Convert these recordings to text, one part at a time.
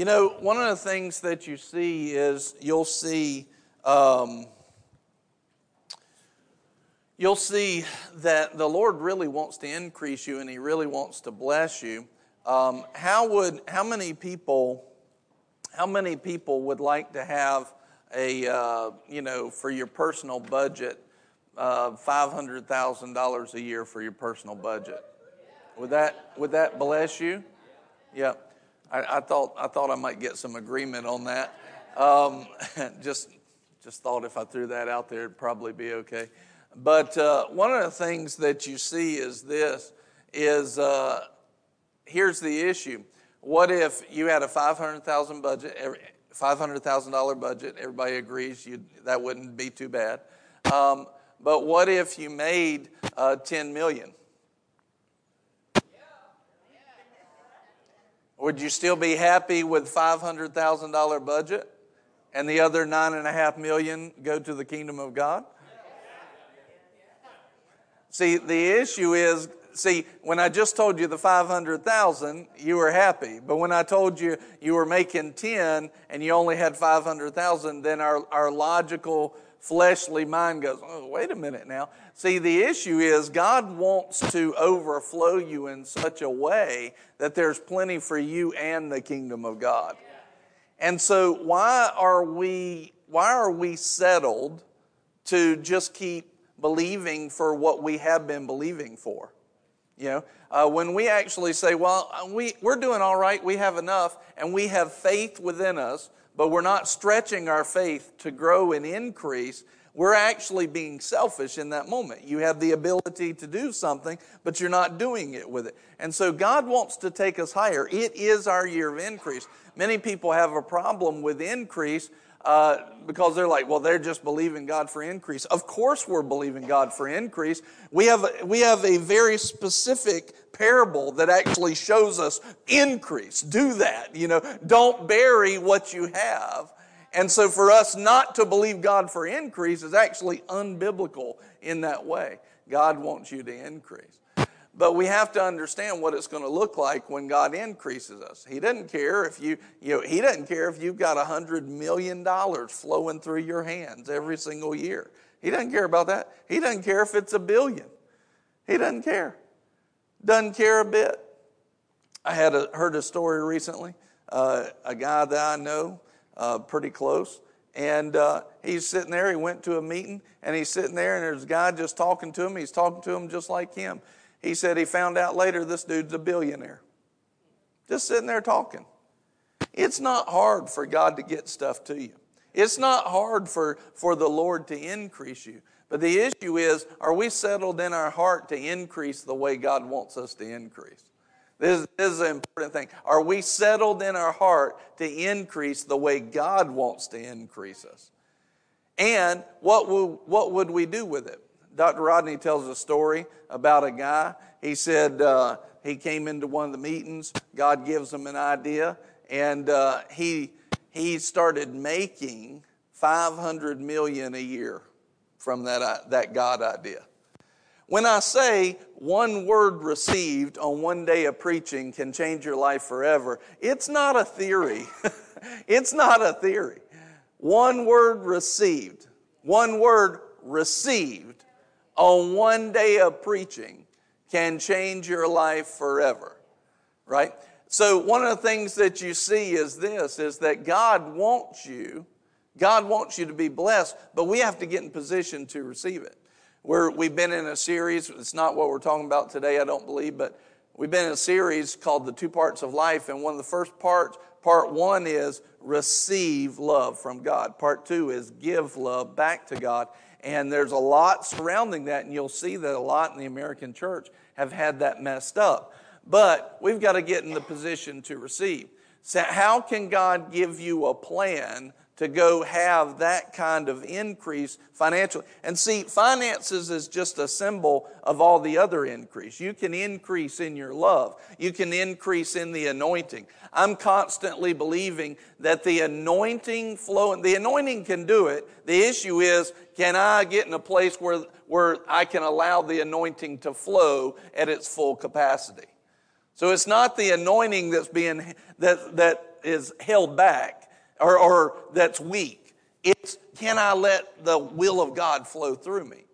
You know, one of the things that you see is you'll see that the Lord really wants to increase you and He really wants to bless you. How many people would like to have a for your personal budget $500,000 a year for your personal budget? Would that bless you? Yeah. I thought I might get some agreement on that. Just thought if I threw that out there, it'd probably be okay. But one of the things that you see is this: here's the issue. What if you had a $500,000 budget? Everybody agrees that wouldn't be too bad. But what if you made $10 million? Would you still be happy with $500,000 budget and the other $9.5 million go to the kingdom of God? See, the issue is, when I just told you the 500,000, you were happy. But when I told you you were making 10 and you only had 500,000, then our logical fleshly mind goes, oh, wait a minute now. See, the issue is God wants to overflow you in such a way that there's plenty for you and the kingdom of God. And so why are we settled to just keep believing for what we have been believing for? You know, when we actually say, well, we're doing all right, we have enough, and we have faith within us, but we're not stretching our faith to grow and increase. We're actually being selfish in that moment. You have the ability to do something, but you're not doing it with it. And so God wants to take us higher. It is our year of increase. Many people have a problem with increase because they're like, well, they're just believing God for increase. Of course we're believing God for increase. We have a very specific parable that actually shows us increase. Do that, don't bury what you have. And so for us not to believe God for increase is actually unbiblical in that way. God wants you to increase. But we have to understand what it's going to look like when God increases us. He doesn't care if He doesn't care if you've got $100 million flowing through your hands every single year. He doesn't care about that. He doesn't care if it's $1 billion. He doesn't care. Doesn't care a bit. I had heard a story recently. A guy that I know pretty close. And he's sitting there. He went to a meeting. And he's sitting there. And there's a guy just talking to him. He's talking to him just like him. He said he found out later this dude's a billionaire. Just sitting there talking. It's not hard for God to get stuff to you. It's not hard for the Lord to increase you. But the issue is, are we settled in our heart to increase the way God wants us to increase? This is an important thing. Are we settled in our heart to increase the way God wants to increase us? And what would we do with it? Dr. Rodney tells a story about a guy. He said he came into one of the meetings. God gives him an idea, and he started making $500 million a year from that God idea. When I say one word received on one day of preaching can change your life forever, it's not a theory. It's not a theory. One word received on one day of preaching can change your life forever, right? So one of the things that you see is this, is that God wants you to be blessed, but we have to get in position to receive it. We've been in a series, it's not what we're talking about today, I don't believe, but we've been in a series called The Two Parts of Life, and one of the first parts, part one is receive love from God. Part two is give love back to God. And there's a lot surrounding that, and you'll see that a lot in the American church have had that messed up. But we've got to get in the position to receive. So how can God give you a plan to go have that kind of increase financially? And see, finances is just a symbol of all the other increase. You can increase in your love. You can increase in the anointing. I'm constantly believing that the anointing flowing, the anointing can do it. The issue is, can I get in a place where I can allow the anointing to flow at its full capacity? So it's not the anointing that's being that is held back or that's weak. It's, can I let the will of God flow through me?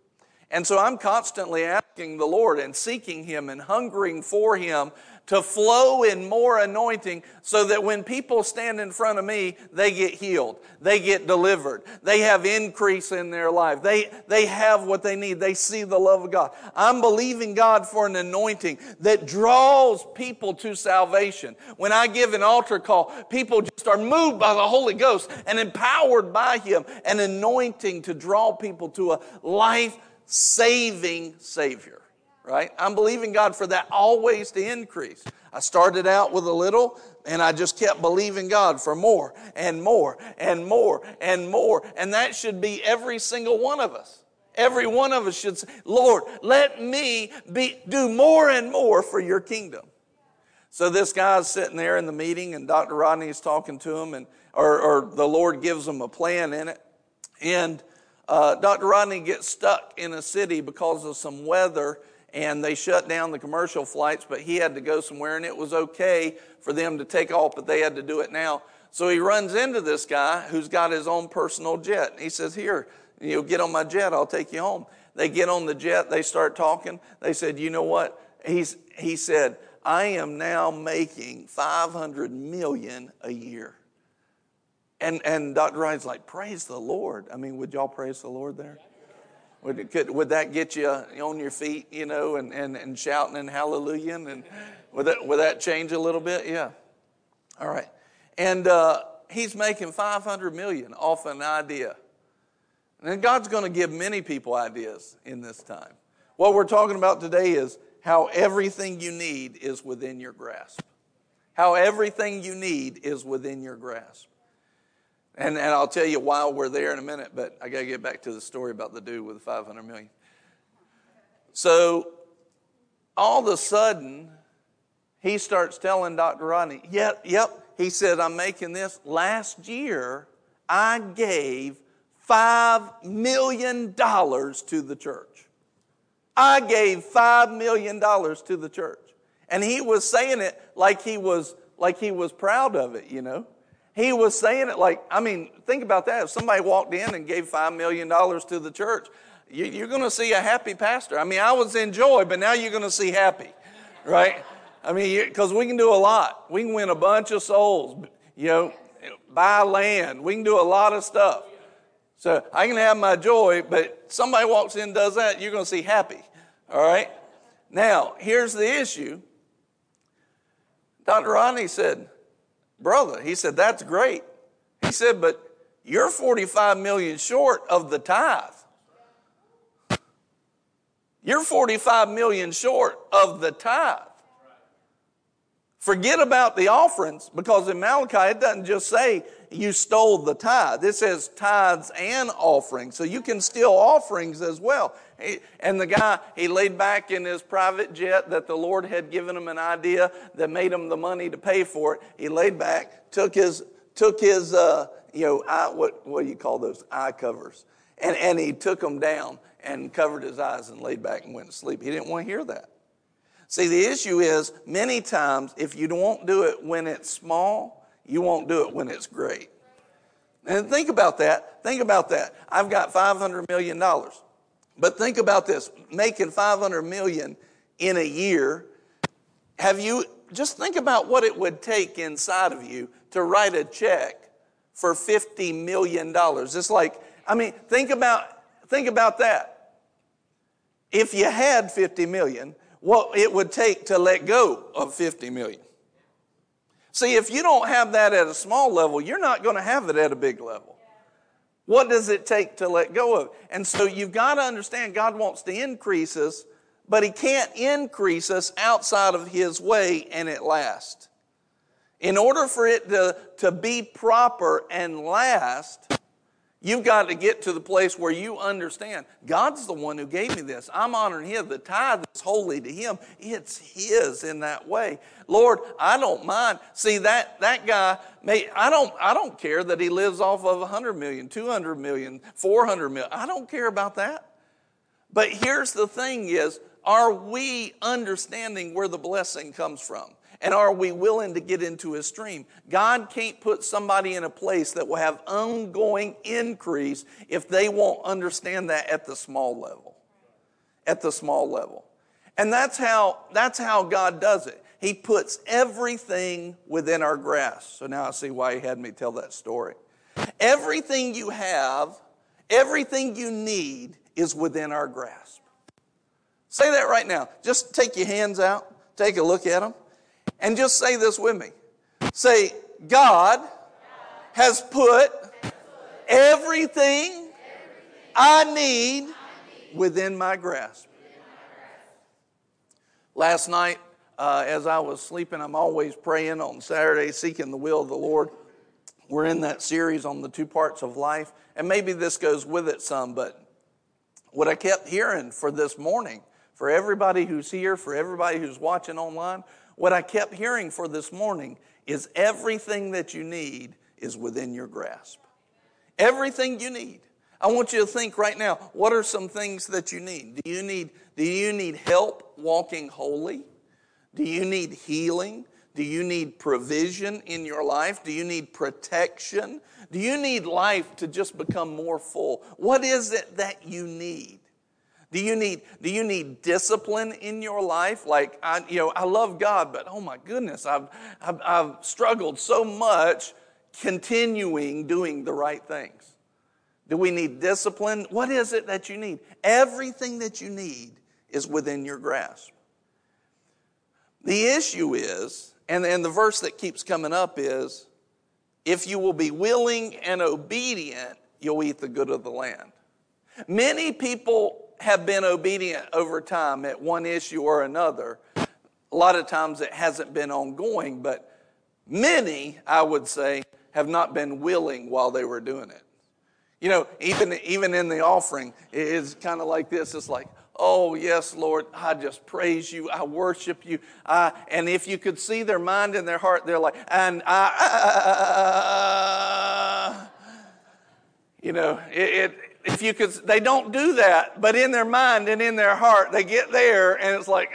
And so I'm constantly asking the Lord and seeking Him and hungering for Him to flow in more anointing so that when people stand in front of me, they get healed, they get delivered, they have increase in their life, they have what they need, they see the love of God. I'm believing God for an anointing that draws people to salvation. When I give an altar call, people just are moved by the Holy Ghost and empowered by Him, an anointing to draw people to a life-saving Savior. Right? I'm believing God for that always to increase. I started out with a little, and I just kept believing God for more and more and more and more. And that should be every single one of us. Every one of us should say, Lord, let me do more and more for your kingdom. So this guy's sitting there in the meeting, and Dr. Rodney is talking to him, and or the Lord gives him a plan in it. And Dr. Rodney gets stuck in a city because of some weather, and they shut down the commercial flights, but he had to go somewhere, and it was okay for them to take off, but they had to do it now. So he runs into this guy who's got his own personal jet. And he says, here, you get on my jet, I'll take you home. They get on the jet, they start talking. They said, you know what? He said, I am now making $500 million a year. And Dr. Ryan's like, praise the Lord. I mean, would y'all praise the Lord there? Would that get you on your feet, you know, and shouting and hallelujah? And would that change a little bit? Yeah. All right. And he's making $500 million off an idea. And God's going to give many people ideas in this time. What we're talking about today is how everything you need is within your grasp. How everything you need is within your grasp. And I'll tell you why we're there in a minute, but I got to get back to the story about the dude with the $500 million. So all of a sudden, he starts telling Dr. Rodney, yep, he said, I'm making this. Last year, I gave $5 million to the church. I gave $5 million to the church. And he was saying it like he was proud of it, you know. He was saying it like, I mean, think about that. If somebody walked in and gave $5 million to the church, you're going to see a happy pastor. I mean, I was in joy, but now you're going to see happy, right? I mean, because we can do a lot. We can win a bunch of souls, you know, buy land. We can do a lot of stuff. So I can have my joy, but somebody walks in and does that, you're going to see happy, all right? Now, here's the issue. Dr. Rodney said, brother, he said, that's great. He said, but you're 45 million short of the tithe. You're 45 million short of the tithe. Forget about the offerings, because in Malachi, it doesn't just say you stole the tithe. It says tithes and offerings. So you can steal offerings as well. And the guy, he laid back in his private jet that the Lord had given him an idea that made him the money to pay for it. He laid back, took his, what do you call those, eye covers? And he took them down and covered his eyes and laid back and went to sleep. He didn't want to hear that. See, the issue is many times if you won't do it when it's small, you won't do it when it's great. And think about that. Think about that. I've got $500 million. But think about this, making $500 million in a year. Just think about what it would take inside of you to write a check for $50 million. It's like, I mean, think about that. If you had $50 million, what it would take to let go of $50 million. See, if you don't have that at a small level, you're not going to have it at a big level. What does it take to let go of it? And so you've got to understand God wants to increase us, but He can't increase us outside of His way and it lasts. In order for it to be proper and last, you've got to get to the place where you understand God's the one who gave me this. I'm honoring Him. The tithe is holy to Him. It's His in that way. Lord, I don't mind. See, that guy, I don't care that he lives off of 100 million, 200 million, 400 million. I don't care about that. But here's the thing is, are we understanding where the blessing comes from? And are we willing to get into his stream? God can't put somebody in a place that will have ongoing increase if they won't understand that at the small level. At the small level. And that's how God does it. He puts everything within our grasp. So now I see why he had me tell that story. Everything you have, everything you need is within our grasp. Say that right now. Just take your hands out, take a look at them, and just say this with me. Say, God has put everything I need within my grasp. Last night, as I was sleeping, I'm always praying on Saturday, seeking the will of the Lord. We're in that series on the two parts of life, and maybe this goes with it some, but what I kept hearing for this morning, for everybody who's here, for everybody who's watching online, what I kept hearing for this morning is everything that you need is within your grasp. Everything you need. I want you to think right now, what are some things that you need? Do you need help walking holy? Do you need healing? Do you need provision in your life? Do you need protection? Do you need life to just become more full? What is it that you need? Do you need discipline in your life? Like, I love God, but oh my goodness, I've struggled so much continuing doing the right things. Do we need discipline? What is it that you need? Everything that you need is within your grasp. The issue is, and the verse that keeps coming up is, if you will be willing and obedient, you'll eat the good of the land. Many people have been obedient over time at one issue or another. A lot of times it hasn't been ongoing, but many, I would say, have not been willing while they were doing it. You know, even in the offering, it's kind of like this. It's like, oh, yes, Lord, I just praise you. I worship you. And if you could see their mind and their heart, they're like, and if you could, they don't do that, but in their mind and in their heart, they get there and it's like,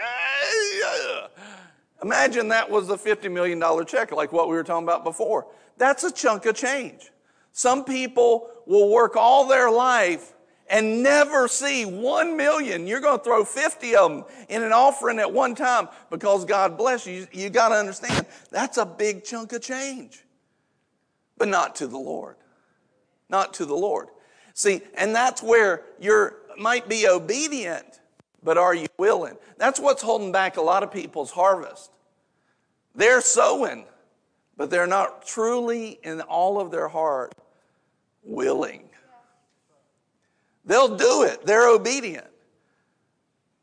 Imagine that was the $50 million check, like what we were talking about before. That's a chunk of change. Some people will work all their life and never see 1 million. You're going to throw 50 of them in an offering at one time because God bless you. You got to understand, that's a big chunk of change. But not to the Lord. Not to the Lord. See, and that's where you might be obedient, but are you willing? That's what's holding back a lot of people's harvest. They're sowing, but they're not truly in all of their heart willing. They'll do it. They're obedient.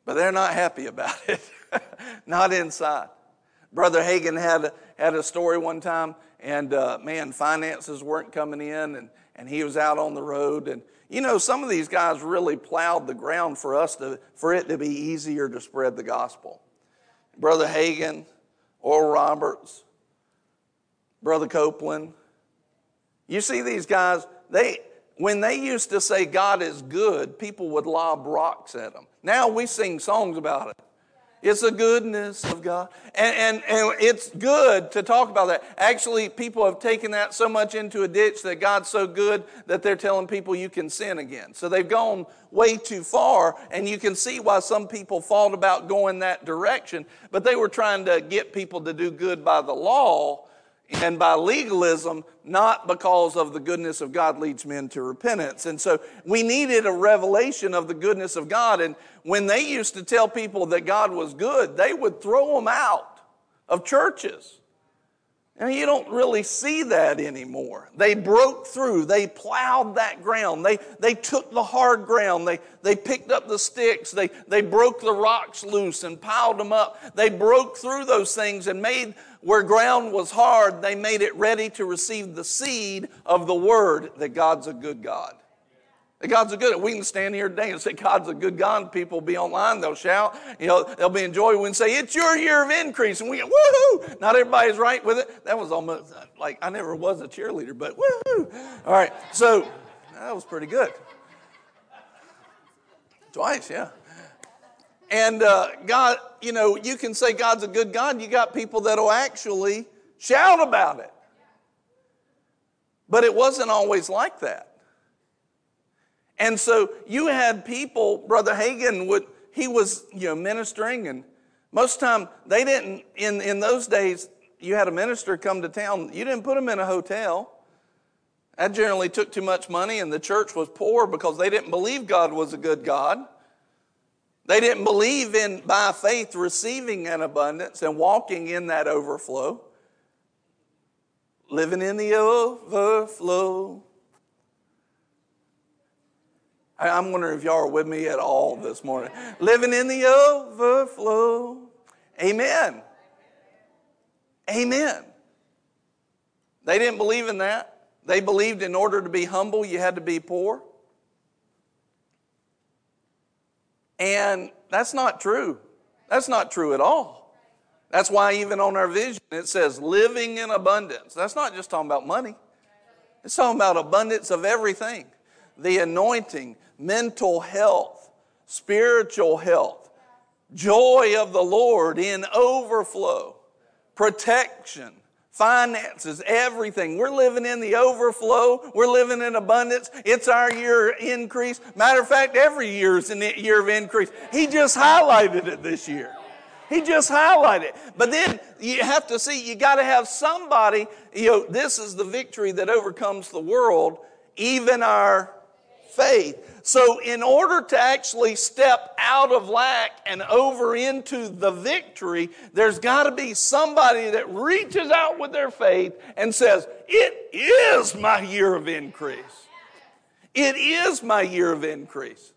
But they're not happy about it. Not inside. Brother Hagin had a story one time, and finances weren't coming in, and he was out on the road. And, you know, some of these guys really plowed the ground for it to be easier to spread the gospel. Brother Hagin, Oral Roberts, Brother Copeland. You see these guys, when they used to say God is good, people would lob rocks at them. Now we sing songs about it. It's the goodness of God. And it's good to talk about that. Actually, people have taken that so much into a ditch that God's so good that they're telling people you can sin again. So they've gone way too far, and you can see why some people fought about going that direction. But they were trying to get people to do good by the law and by legalism, not because of the goodness of God leads men to repentance. And so we needed a revelation of the goodness of God. And when they used to tell people that God was good, they would throw them out of churches. And you don't really see that anymore. They broke through. They plowed that ground. They took the hard ground. They picked up the sticks. They broke the rocks loose and piled them up. They broke through those things and made where ground was hard, they made it ready to receive the seed of the word that God's a good God. That God's a good. We can stand here today and say God's a good God. People will be online. They'll shout. You know, they'll be enjoying and say, it's your year of increase. And we go, woohoo. Not everybody's right with it. That was almost like I never was a cheerleader, but woohoo. All right. So that was pretty good. Twice, yeah. And God, you know, you can say God's a good God. You got people that'll actually shout about it. But it wasn't always like that. And so you had people, Brother Hagin would, he was, you know, ministering, and most of the time they didn't, in those days, you had a minister come to town, you didn't put him in a hotel. That generally took too much money, and the church was poor because they didn't believe God was a good God. They didn't believe in, by faith, receiving an abundance and walking in that overflow. Living in the overflow. I'm wondering if y'all are with me at all this morning. Living in the overflow. Amen. Amen. They didn't believe in that. They believed in order to be humble, you had to be poor. And that's not true. That's not true at all. That's why even on our vision it says living in abundance. That's not just talking about money. It's talking about abundance of everything. The anointing, mental health, spiritual health, joy of the Lord in overflow, protection, finances, everything. We're living in the overflow. We're living in abundance. It's our year of increase. Matter of fact, every year is a year of increase. He just highlighted it this year. He just highlighted it. But then you have to see, you got to have somebody, you know, this is the victory that overcomes the world, even our faith. So in order to actually step out of lack and over into the victory, there's got to be somebody that reaches out with their faith and says, it is my year of increase. It is my year of increase.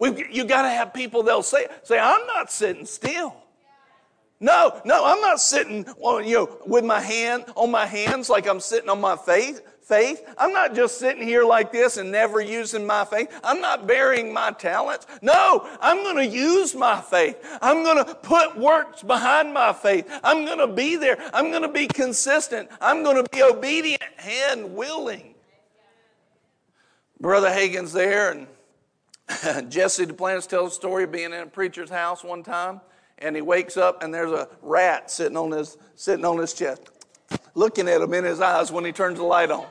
You got to have people that'll say, I'm not sitting still. No, I'm not sitting, you know, with my hand on my hands like I'm sitting on my faith. I'm not just sitting here like this and never using my faith. I'm not burying my talents. No, I'm going to use my faith. I'm going to put works behind my faith. I'm going to be there. I'm going to be consistent. I'm going to be obedient and willing. Brother Hagin's there, and Jesse Duplantis tells a story of being in a preacher's house one time. And he wakes up, and there's a rat sitting on his chest, looking at him in his eyes when he turns the light on.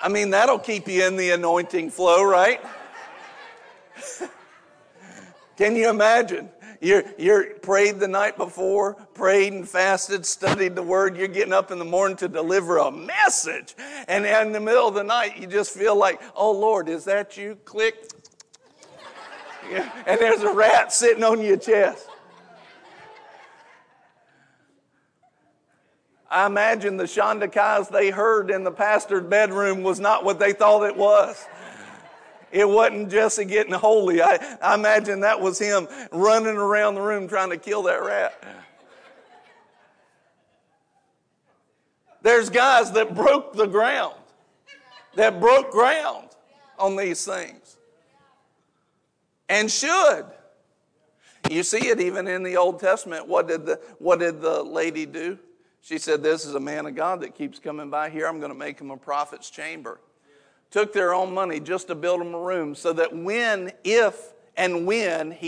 I mean, that'll keep you in the anointing flow, right? Can you imagine? You're prayed the night before, prayed and fasted, studied the word. You're getting up in the morning to deliver a message. And in the middle of the night, you just feel like, oh, Lord, is that you? Click. And there's a rat sitting on your chest. I imagine the Shondakais they heard in the pastor's bedroom was not what they thought it was. It wasn't Jesse getting holy. I imagine that was him running around the room trying to kill that rat. There's guys that broke ground on these things. And should. You see it even in the Old Testament. What did the lady do? She said, this is a man of God that keeps coming by here. I'm going to make him a prophet's chamber. Took their own money just to build him a room so that when he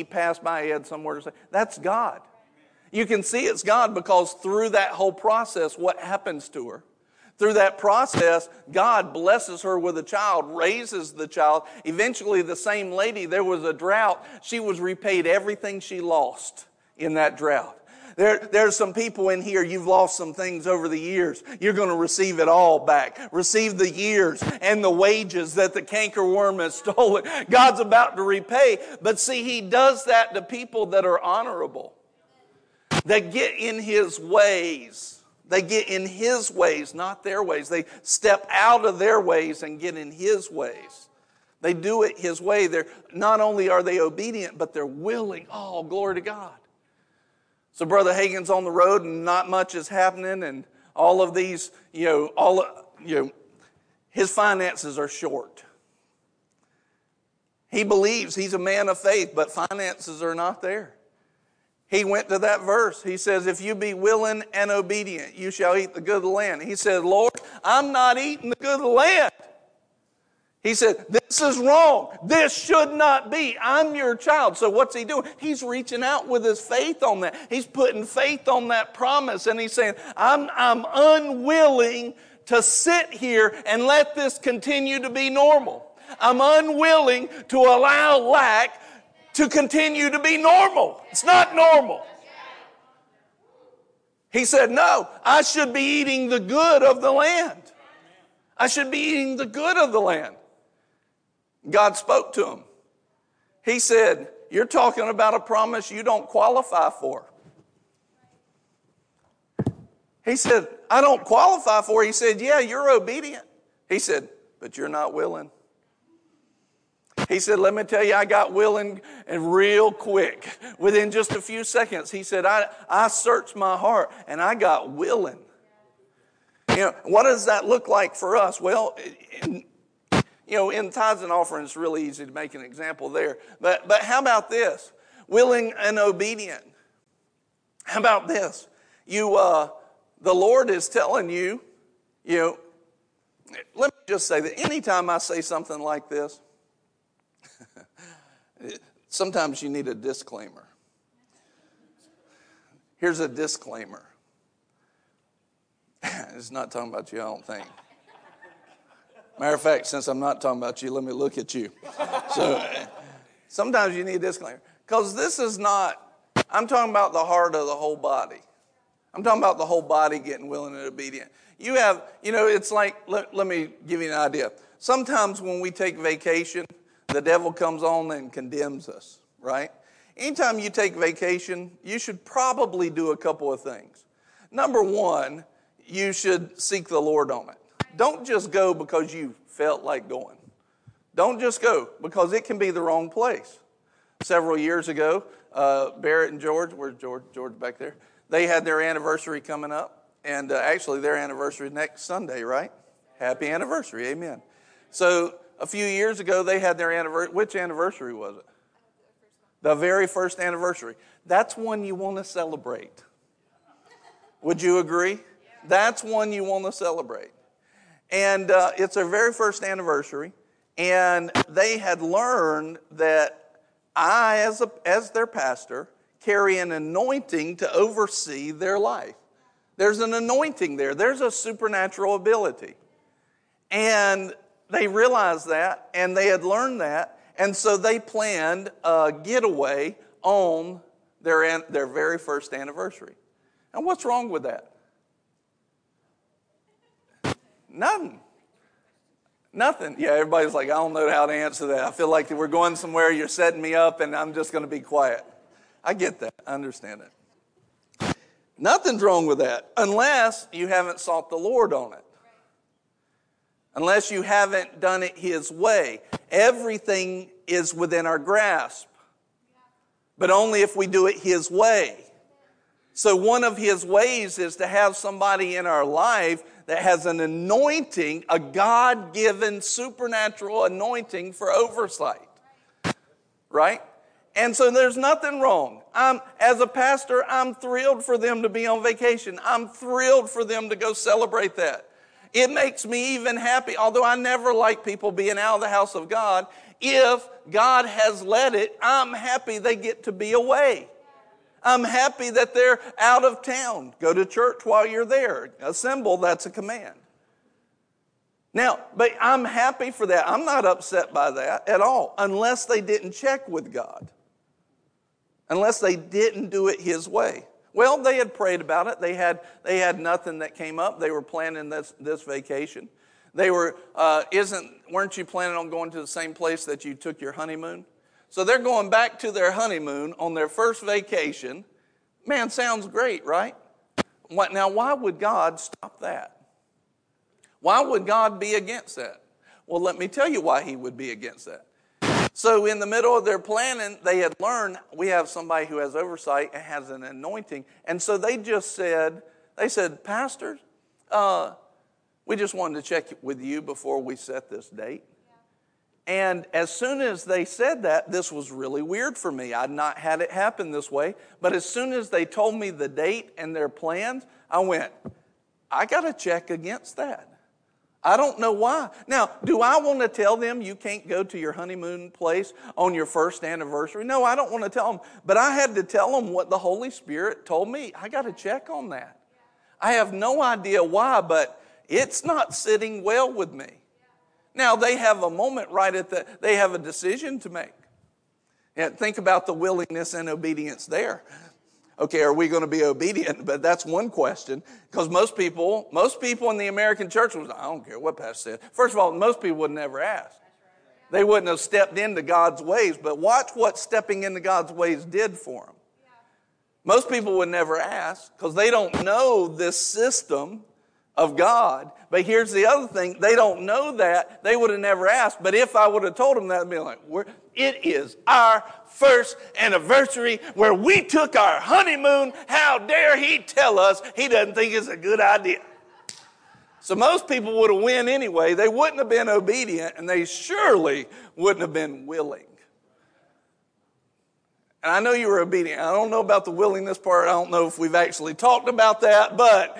passed by, he had somewhere to say, that's God. You can see it's God because through that whole process, what happens to her? Through that process, God blesses her with a child, raises the child. Eventually, the same lady, there was a drought. She was repaid everything she lost in that drought. There's some people in here, you've lost some things over the years. You're going to receive it all back. Receive the years and the wages that the cankerworm has stolen. God's about to repay. But see, He does that to people that are honorable, that get in His ways. They get in His ways, not their ways. They step out of their ways and get in His ways. They do it His way. They're, not only are they obedient, but they're willing. Oh, glory to God. So Brother Hagin's on the road and not much is happening, and all of these, his finances are short. He believes he's a man of faith, but finances are not there. He went to that verse. He says, if you be willing and obedient, you shall eat the good of the land. He said, Lord, I'm not eating the good of the land. He said, this is wrong. This should not be. I'm your child. So what's he doing? He's reaching out with his faith on that. He's putting faith on that promise. And he's saying, I'm unwilling to sit here and let this continue to be normal. I'm unwilling to allow lack to continue to be normal. It's not normal. He said, no, I should be eating the good of the land. I should be eating the good of the land. God spoke to him. He said, you're talking about a promise you don't qualify for. He said, I don't qualify for it. He said, yeah, you're obedient. He said, but you're not willing. He said, let me tell you, I got willing and real quick. Within just a few seconds, he said, I searched my heart and I got willing. You know, what does that look like for us? Well, in tithes and offerings, it's really easy to make an example there. But how about this? Willing and obedient. How about this? The Lord is telling you, let me just say that anytime I say something like this, sometimes you need a disclaimer. Here's a disclaimer. It's not talking about you, I don't think. Matter of fact, since I'm not talking about you, let me look at you. So sometimes you need a disclaimer. Because this is not, I'm talking about the heart of the whole body. I'm talking about the whole body getting willing and obedient. You have, it's like, let me give you an idea. Sometimes when we take vacation, the devil comes on and condemns us, right? Anytime you take vacation, you should probably do a couple of things. Number one, you should seek the Lord on it. Don't just go because you felt like going. Don't just go because it can be the wrong place. Several years ago, Barrett and George, where's George? George back there. They had their anniversary coming up, and actually their anniversary is next Sunday, right? Happy anniversary, amen. So a few years ago, they had their anniversary. Which anniversary was it? The very first anniversary. That's one you want to celebrate. Would you agree? That's one you want to celebrate. And it's their very first anniversary, and they had learned that I, as their pastor, carry an anointing to oversee their life. There's an anointing there. There's a supernatural ability. And they realized that, and they had learned that, and so they planned a getaway on their very first anniversary. And what's wrong with that? Nothing. Yeah, everybody's like, I don't know how to answer that. I feel like we're going somewhere, you're setting me up, and I'm just going to be quiet. I get that. I understand it. Nothing's wrong with that unless you haven't sought the Lord on it. Unless you haven't done it His way. Everything is within our grasp, but only if we do it His way. So one of His ways is to have somebody in our life that has an anointing, a God-given supernatural anointing for oversight, right? And so there's nothing wrong. As a pastor, I'm thrilled for them to be on vacation. I'm thrilled for them to go celebrate that. It makes me even happy, although I never like people being out of the house of God. If God has led it, I'm happy they get to be away. I'm happy that they're out of town. Go to church while you're there. Assemble, that's a command. Now, but I'm happy for that. I'm not upset by that at all, unless they didn't check with God. Unless they didn't do it His way. Well, they had prayed about it. They had nothing that came up. They were planning this vacation. They were, weren't you planning on going to the same place that you took your honeymoon? So they're going back to their honeymoon on their first vacation. Man, sounds great, right? Now, why would God stop that? Why would God be against that? Well, let me tell you why He would be against that. So in the middle of their planning, they had learned we have somebody who has oversight and has an anointing. And so they said, Pastor, we just wanted to check with you before we set this date. And as soon as they said that, this was really weird for me. I'd not had it happen this way. But as soon as they told me the date and their plans, I went, I got to check against that. I don't know why. Now, do I want to tell them you can't go to your honeymoon place on your first anniversary? No, I don't want to tell them. But I had to tell them what the Holy Spirit told me. I got to check on that. I have no idea why, but it's not sitting well with me. Now, they have a moment they have a decision to make. And think about the willingness and obedience there. Okay, are we going to be obedient? But that's one question, because most people in the American church was, I don't care what pastor said. First of all, most people would never ask. They wouldn't have stepped into God's ways, but watch what stepping into God's ways did for them. Most people would never ask because they don't know this system of God. But here's the other thing. They don't know that. They would have never asked. But if I would have told them that, I'd be like, it is our first anniversary where we took our honeymoon. How dare he tell us he doesn't think it's a good idea? So most people would have went anyway. They wouldn't have been obedient, and they surely wouldn't have been willing. And I know you were obedient. I don't know about the willingness part. I don't know if we've actually talked about that, but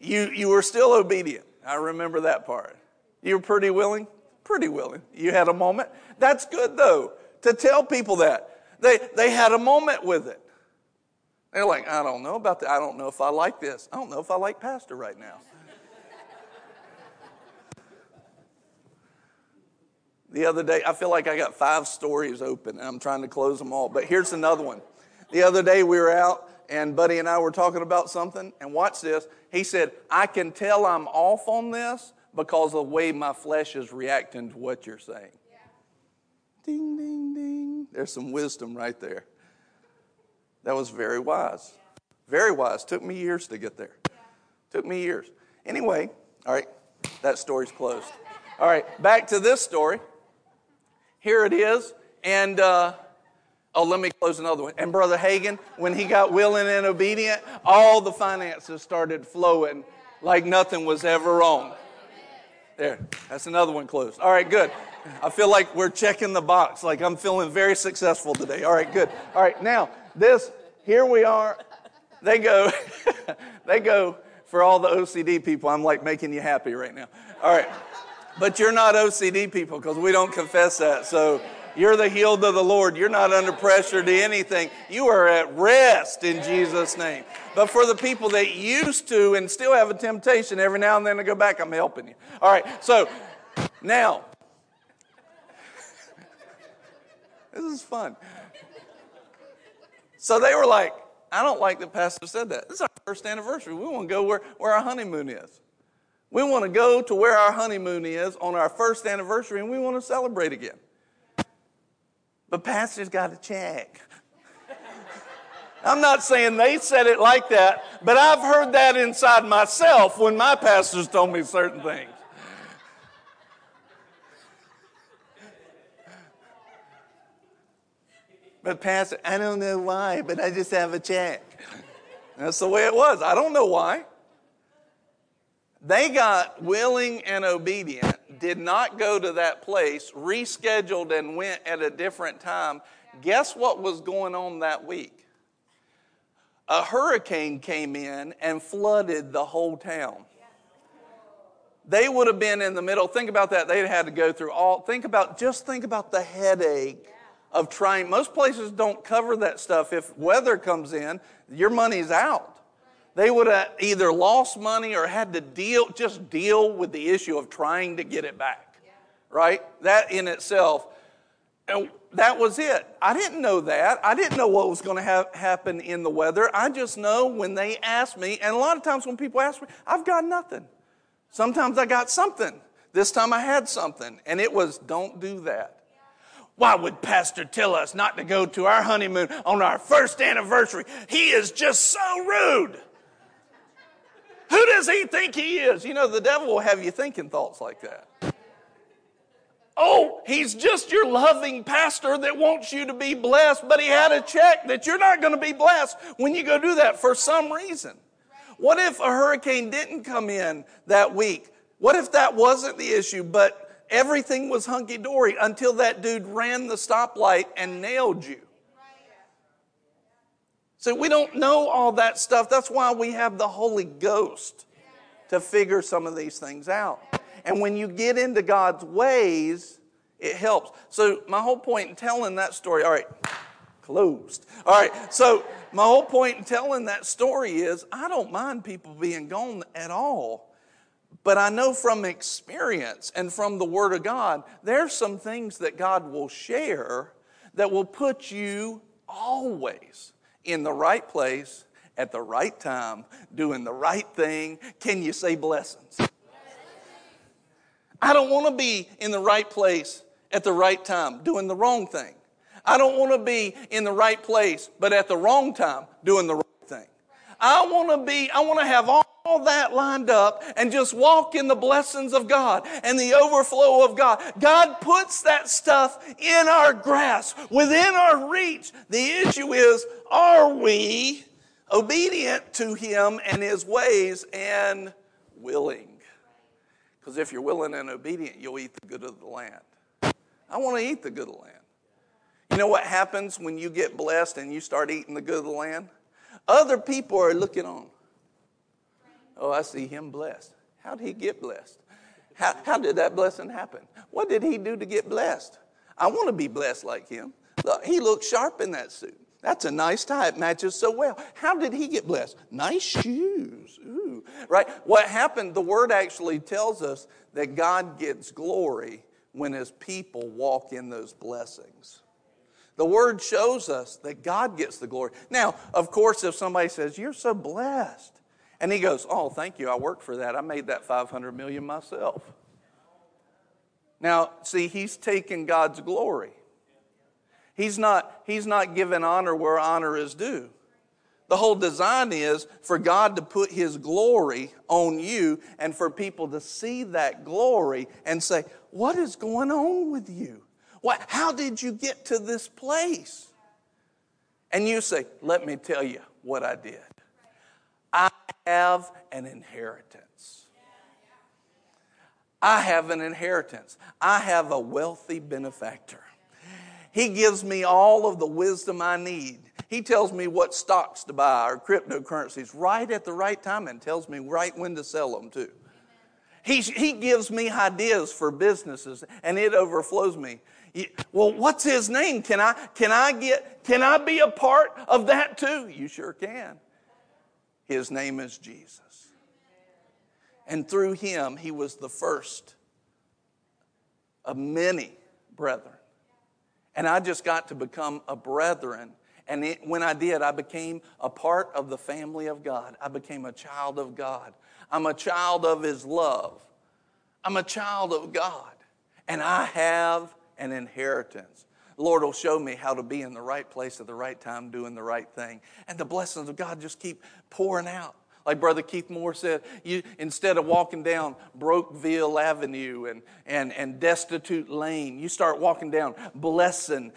you were still obedient. I remember that part. You were pretty willing? Pretty willing. You had a moment. That's good, though, to tell people that. They had a moment with it. They're like, I don't know about that. I don't know if I like this. I don't know if I like pastor right now. The other day, I feel like I got 5 stories open, and I'm trying to close them all. But here's another one. The other day, we were out, and Buddy and I were talking about something, and watch this. He said, I can tell I'm off on this because of the way my flesh is reacting to what you're saying. Yeah. Ding, ding, ding. There's some wisdom right there. That was very wise. Very wise. Took me years to get there. Yeah. Took me years. Anyway, all right, that story's closed. All right, back to this story. Here it is, and let me close another one. And Brother Hagin, when he got willing and obedient, all the finances started flowing like nothing was ever wrong. There, that's another one closed. All right, good. I feel like we're checking the box, like I'm feeling very successful today. All right, good. All right, now, here we are. They go, for all the OCD people, I'm like making you happy right now. All right. But you're not OCD people because we don't confess that. So you're the healed of the Lord. You're not under pressure to anything. You are at rest in Jesus' name. But for the people that used to and still have a temptation every now and then to go back, I'm helping you. All right, so now, this is fun. So they were like, I don't like that pastor said that. This is our first anniversary. We want to go where our honeymoon is. We want to go to where our honeymoon is on our first anniversary, and we want to celebrate again. But pastor's got to check. I'm not saying they said it like that, but I've heard that inside myself when my pastors told me certain things. But pastor, I don't know why, but I just have a check. That's the way it was. I don't know why. They got willing and obedient, did not go to that place, rescheduled and went at a different time. Guess what was going on that week? A hurricane came in and flooded the whole town. They would have been in the middle. Think about that. They'd had to go through all. Think about the headache of trying. Most places don't cover that stuff. If weather comes in, your money's out. They would have either lost money or had to deal with the issue of trying to get it back, right? That in itself, and that was it. I didn't know that. I didn't know what was going to happen in the weather. I just know when they asked me, and a lot of times when people ask me, I've got nothing. Sometimes I got something. This time I had something, and it was, don't do that. Why would pastor tell us not to go to our honeymoon on our first anniversary? He is just so rude. Who does he think he is? You know, the devil will have you thinking thoughts like that. Oh, he's just your loving pastor that wants you to be blessed, but he had a check that you're not going to be blessed when you go do that for some reason. What if a hurricane didn't come in that week? What if that wasn't the issue, but everything was hunky-dory until that dude ran the stoplight and nailed you? So we don't know all that stuff. That's why we have the Holy Ghost to figure some of these things out. And when you get into God's ways, it helps. So my whole point in telling that story, all right, closed. All right, so my whole point in telling that story is I don't mind people being gone at all. But I know from experience and from the Word of God, there's some things that God will share that will put you always in the right place at the right time, doing the right thing. Can you say blessings? I don't want to be in the right place at the right time, doing the wrong thing. I don't want to be in the right place, but at the wrong time, doing the right thing. I want to have all that lined up and just walk in the blessings of God and the overflow of God. God puts that stuff in our grasp, within our reach. The issue is, are we obedient to Him and His ways and willing? Because if you're willing and obedient, you'll eat the good of the land. I want to eat the good of the land. You know what happens when you get blessed and you start eating the good of the land? Other people are looking on. Oh, I see him blessed. How did he get blessed? How did that blessing happen? What did he do to get blessed? I want to be blessed like him. Look, he looks sharp in that suit. That's a nice tie. It matches so well. How did he get blessed? Nice shoes. Ooh. Right? What happened, the Word actually tells us that God gets glory when His people walk in those blessings. The Word shows us that God gets the glory. Now, of course, if somebody says, you're so blessed, and he goes, oh, thank you, I worked for that. I made that $500 million myself. Now, see, he's taking God's glory. He's not giving honor where honor is due. The whole design is for God to put His glory on you and for people to see that glory and say, what is going on with you? How did you get to this place? And you say, let me tell you what I did. I have an inheritance. I have an inheritance. I have a wealthy benefactor. He gives me all of the wisdom I need. He tells me what stocks to buy or cryptocurrencies right at the right time and tells me right when to sell them too. He gives me ideas for businesses and it overflows me. Well, what's his name? Can I be a part of that too? You sure can. His name is Jesus. And through him, he was the first of many brethren. And I just got to become a brethren. And when I did, I became a part of the family of God. I became a child of God. I'm a child of His love. I'm a child of God. And I have an inheritance. The Lord will show me how to be in the right place at the right time, doing the right thing. And the blessings of God just keep pouring out. Like Brother Keith Moore said, you, instead of walking down Brokeville Avenue and Destitute Lane, you start walking down Blessing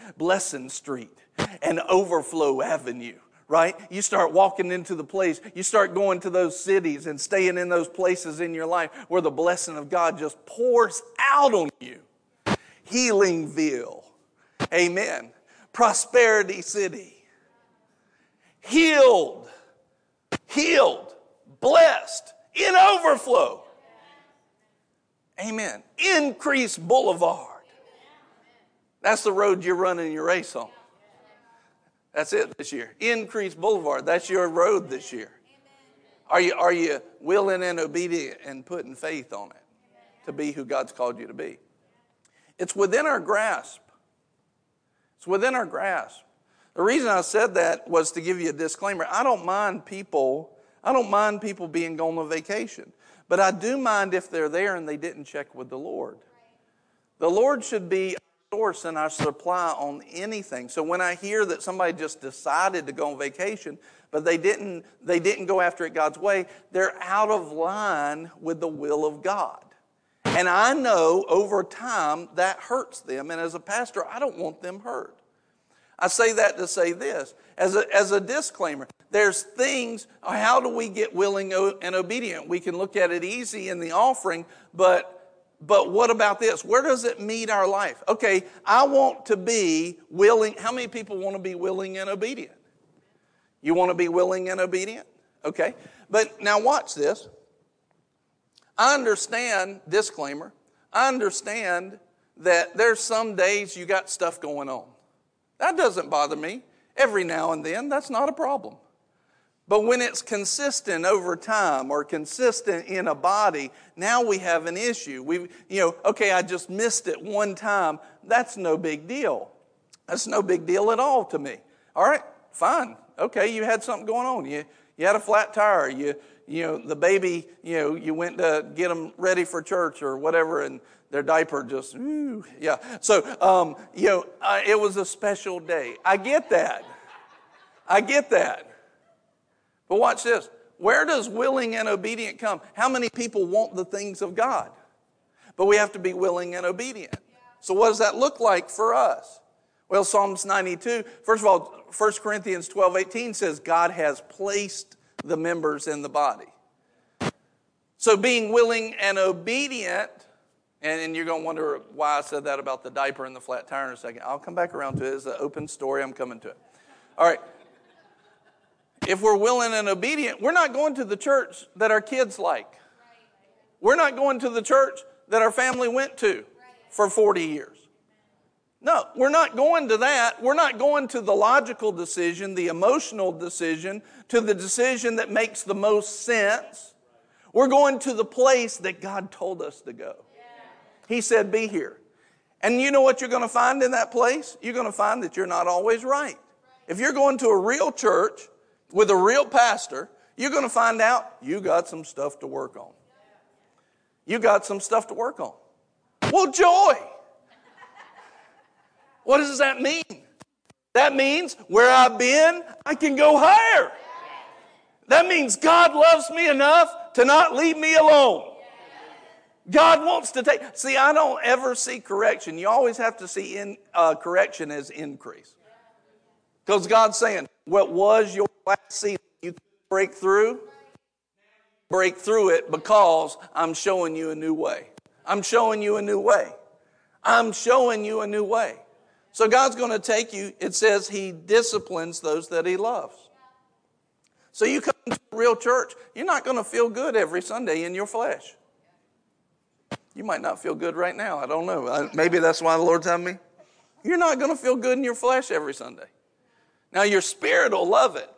Street and Overflow Avenue, right? You start walking into the place. You start going to those cities and staying in those places in your life where the blessing of God just pours out on you. Healingville. Amen. Prosperity City. Healed, blessed, in overflow. Amen. Increase Boulevard. That's the road you're running your race on. That's it this year. Increase Boulevard. That's your road this year. Are you willing and obedient and putting faith on it to be who God's called you to be? It's within our grasp. It's within our grasp. The reason I said that was to give you a disclaimer. I don't mind people being gone on vacation. But I do mind if they're there and they didn't check with the Lord. The Lord should be our source and our supply on anything. So when I hear that somebody just decided to go on vacation, but they didn't go after it God's way, they're out of line with the will of God. And I know over time that hurts them. And as a pastor, I don't want them hurt. I say that to say this. As a disclaimer, there's things, how do we get willing and obedient? We can look at it easy in the offering, but what about this? Where does it meet our life? Okay, I want to be willing. How many people want to be willing and obedient? You want to be willing and obedient? Okay, but now watch this. I understand, disclaimer, I understand that there's some days you got stuff going on. That doesn't bother me. Every now and then, that's not a problem. But when it's consistent over time or consistent in a body, now we have an issue. Okay, I just missed it one time. That's no big deal. That's no big deal at all to me. All right, fine. Okay, you had something going on. You had a flat tire. The baby, you went to get them ready for church or whatever, and their diaper just, ooh, yeah. So, it was a special day. I get that. But watch this. Where does willing and obedient come? How many people want the things of God? But we have to be willing and obedient. So what does that look like for us? Well, Psalms 92, first of all, 1 Corinthians 12:18 says God has placed the members in the body. So being willing and obedient, and you're going to wonder why I said that about the diaper and the flat tire in a second. I'll come back around to it. It's an open story. I'm coming to it. All right. If we're willing and obedient, we're not going to the church that our kids like. We're not going to the church that our family went to for 40 years. No, we're not going to that. We're not going to the logical decision, the emotional decision, to the decision that makes the most sense. We're going to the place that God told us to go. He said, be here. And you know what you're going to find in that place? You're going to find that you're not always right. If you're going to a real church with a real pastor, you're going to find out you got some stuff to work on. You got some stuff to work on. Well, joy. What does that mean? That means where I've been, I can go higher. That means God loves me enough to not leave me alone. God wants to take... See, I don't ever see correction. You always have to see correction as increase. Because God's saying, what was your last season you could break through? Break through it because I'm showing you a new way. I'm showing you a new way. I'm showing you a new way. So God's going to take you. It says he disciplines those that he loves. So you come to a real church, you're not going to feel good every Sunday in your flesh. You might not feel good right now. I don't know. Maybe that's why the Lord's having me. You're not going to feel good in your flesh every Sunday. Now, your spirit will love it.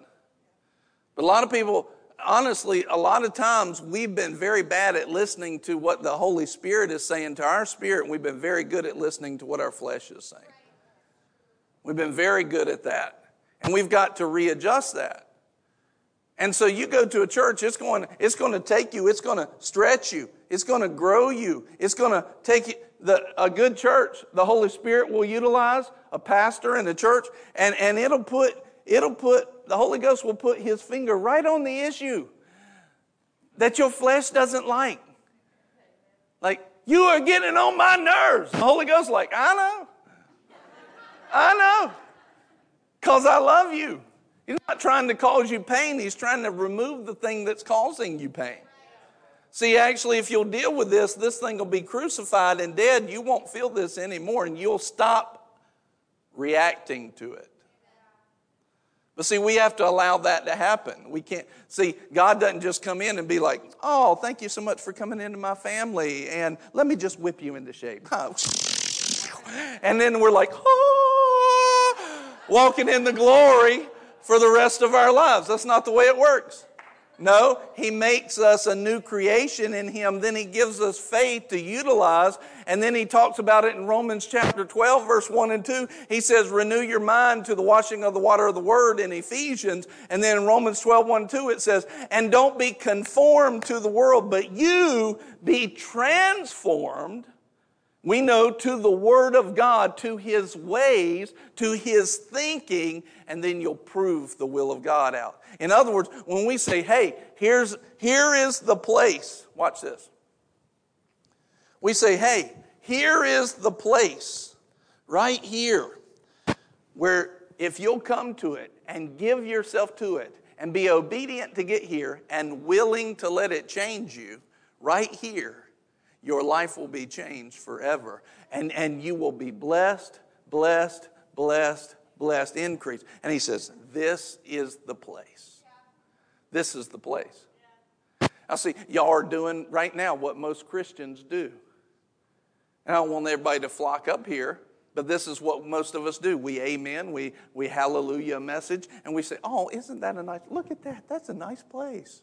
But a lot of people, honestly, a lot of times we've been very bad at listening to what the Holy Spirit is saying to our spirit, and we've been very good at listening to what our flesh is saying. We've been very good at that. And we've got to readjust that. And so you go to a church, it's going to take you, it's going to stretch you, it's going to grow you, it's going to take you. A good church, the Holy Spirit will utilize a pastor in the church, and the Holy Ghost will put his finger right on the issue that your flesh doesn't like. Like, you are getting on my nerves. The Holy Ghost is like, I know, because I love you. He's not trying to cause you pain. He's trying to remove the thing that's causing you pain. See, actually, if you'll deal with this, this thing will be crucified and dead. You won't feel this anymore, and you'll stop reacting to it. But see, we have to allow that to happen. We can't. See, God doesn't just come in and be like, oh, thank you so much for coming into my family, and let me just whip you into shape. And then we're like, oh, walking in the glory for the rest of our lives. That's not the way it works. No, he makes us a new creation in him. Then he gives us faith to utilize. And then he talks about it in Romans chapter 12, verse 1 and 2. He says, renew your mind to the washing of the water of the word in Ephesians. And then in Romans 12, 1 and 2, it says, and don't be conformed to the world, but you be transformed. We know to the Word of God, to His ways, to His thinking, and then you'll prove the will of God out. In other words, when we say, hey, here is the place. Watch this. We say, hey, here is the place, right here, where if you'll come to it and give yourself to it and be obedient to get here and willing to let it change you, right here, your life will be changed forever. And you will be blessed, blessed, blessed, blessed, increase. And he says, this is the place. This is the place. I see y'all are doing right now what most Christians do. And I don't want everybody to flock up here, but this is what most of us do. We amen, we hallelujah message, and we say, oh, isn't that a nice, look at that, that's a nice place.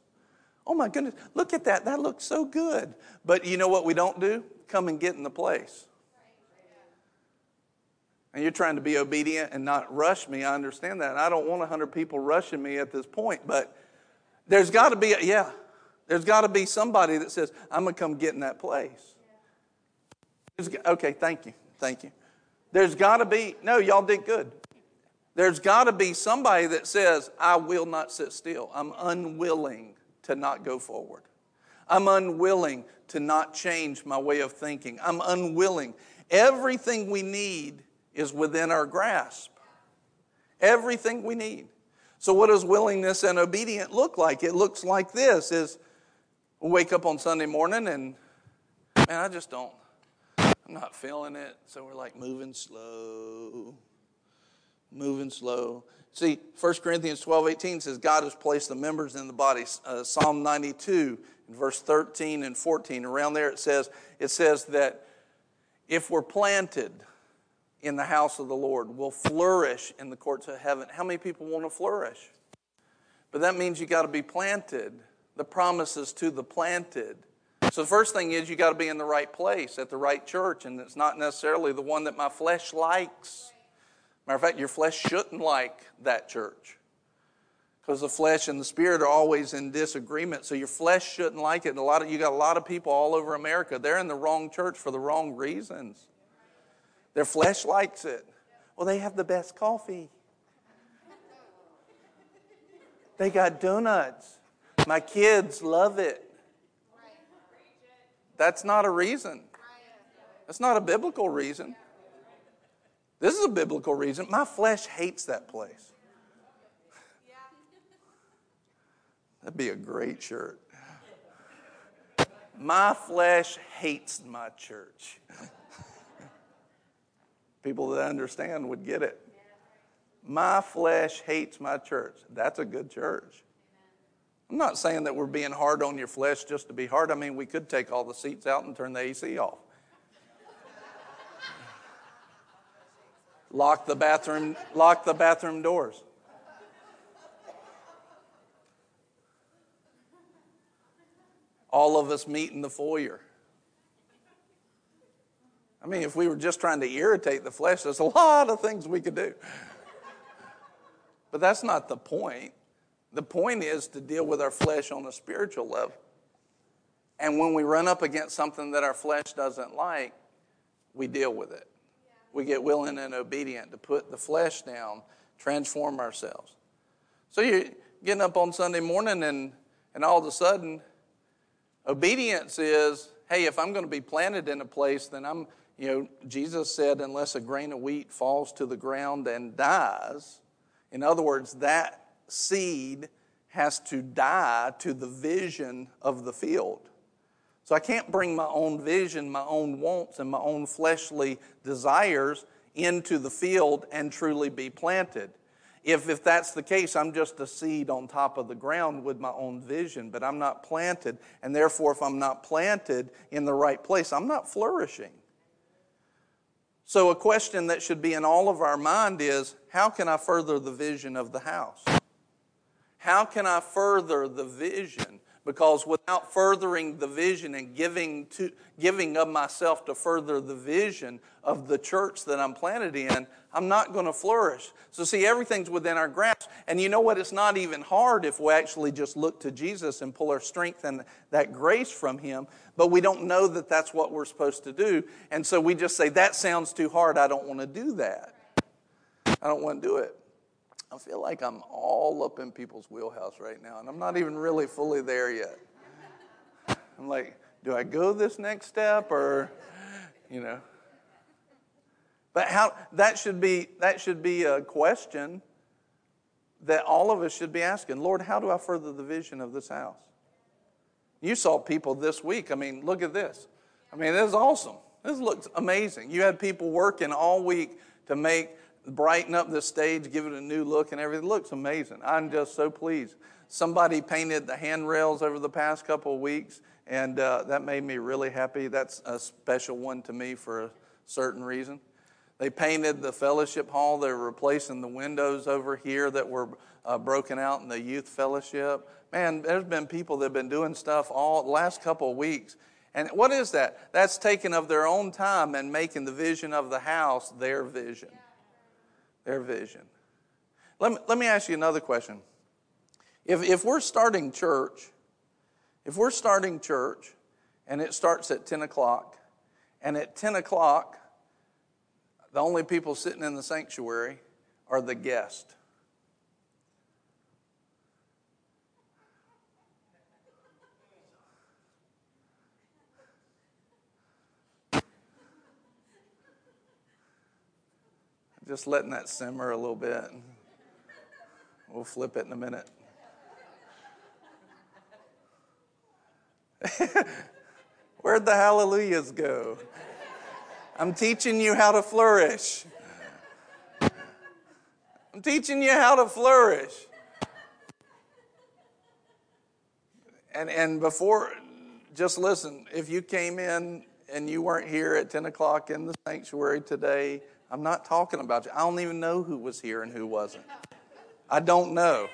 Oh my goodness, look at that, that looks so good. But you know what we don't do? Come and get in the place. And you're trying to be obedient and not rush me, I understand that. And I don't want 100 people rushing me at this point, but there's got to be, there's got to be somebody that says, I'm going to come get in that place. Okay, thank you. There's got to be, no, y'all did good. There's got to be somebody that says, I will not sit still. I'm unwilling to not go forward. I'm unwilling to not change my way of thinking. I'm unwilling. Everything we need is within our grasp. Everything we need. So what does willingness and obedience look like? It looks like this, is we wake up on Sunday morning and, man, I'm not feeling it. So we're like moving slow. See, 1 Corinthians 12:18 says, God has placed the members in the body. Psalm 92, in verse 13 and 14, around there it says that if we're planted in the house of the Lord, we'll flourish in the courts of heaven. How many people want to flourish? But that means you got to be planted. The promises to the planted. So the first thing is you got to be in the right place at the right church, and it's not necessarily the one that my flesh likes. Matter of fact, your flesh shouldn't like that church because the flesh and the spirit are always in disagreement. So your flesh shouldn't like it. And you got a lot of people all over America. They're in the wrong church for the wrong reasons. Their flesh likes it. Well, they have the best coffee. They got donuts. My kids love it. That's not a reason. That's not a biblical reason. This is a biblical reason. My flesh hates that place. That'd be a great shirt. My flesh hates my church. People that understand would get it. My flesh hates my church. That's a good church. I'm not saying that we're being hard on your flesh just to be hard. I mean, we could take all the seats out and turn the AC off. Lock the bathroom doors. All of us meet in the foyer. I mean, if we were just trying to irritate the flesh, there's a lot of things we could do. But that's not the point. The point is to deal with our flesh on a spiritual level. And when we run up against something that our flesh doesn't like, we deal with it. We get willing and obedient to put the flesh down, transform ourselves. So you're getting up on Sunday morning and all of a sudden, obedience is, hey, if I'm going to be planted in a place, then Jesus said, unless a grain of wheat falls to the ground and dies, in other words, that seed has to die to the vision of the field. So I can't bring my own vision, my own wants, and my own fleshly desires into the field and truly be planted. If that's the case, I'm just a seed on top of the ground with my own vision, but I'm not planted. And therefore, if I'm not planted in the right place, I'm not flourishing. So a question that should be in all of our mind is, how can I further the vision of the house? How can I further the vision? Because without furthering the vision and giving of myself to further the vision of the church that I'm planted in, I'm not going to flourish. So see, everything's within our grasp. And you know what? It's not even hard if we actually just look to Jesus and pull our strength and that grace from Him. But we don't know that that's what we're supposed to do. And so we just say, that sounds too hard. I don't want to do that. I don't want to do it. I feel like I'm all up in people's wheelhouse right now, and I'm not even really fully there yet. I'm like, do I go this next step or? But how that should be a question that all of us should be asking. Lord, how do I further the vision of this house? You saw people this week. I mean, look at this. I mean, this is awesome. This looks amazing. You had people working all week to make brighten up the stage, give it a new look and everything. It looks amazing. I'm just so pleased. Somebody painted the handrails over the past couple of weeks, and that made me really happy. That's a special one to me for a certain reason. They painted the fellowship hall. They're replacing the windows over here that were broken out in the youth fellowship. Man, there's been people that have been doing stuff all the last couple of weeks. And what is that? That's taking of their own time and making the vision of the house their vision. Their vision. Let me ask you another question. If we're starting church, and it starts at 10 o'clock, and at 10 o'clock, the only people sitting in the sanctuary are the guests. Just letting that simmer a little bit. We'll flip it in a minute. Where'd the hallelujahs go? I'm teaching you how to flourish. And before, just listen, if you came in and you weren't here at 10 o'clock in the sanctuary today, I'm not talking about you. I don't even know who was here and who wasn't. I don't know.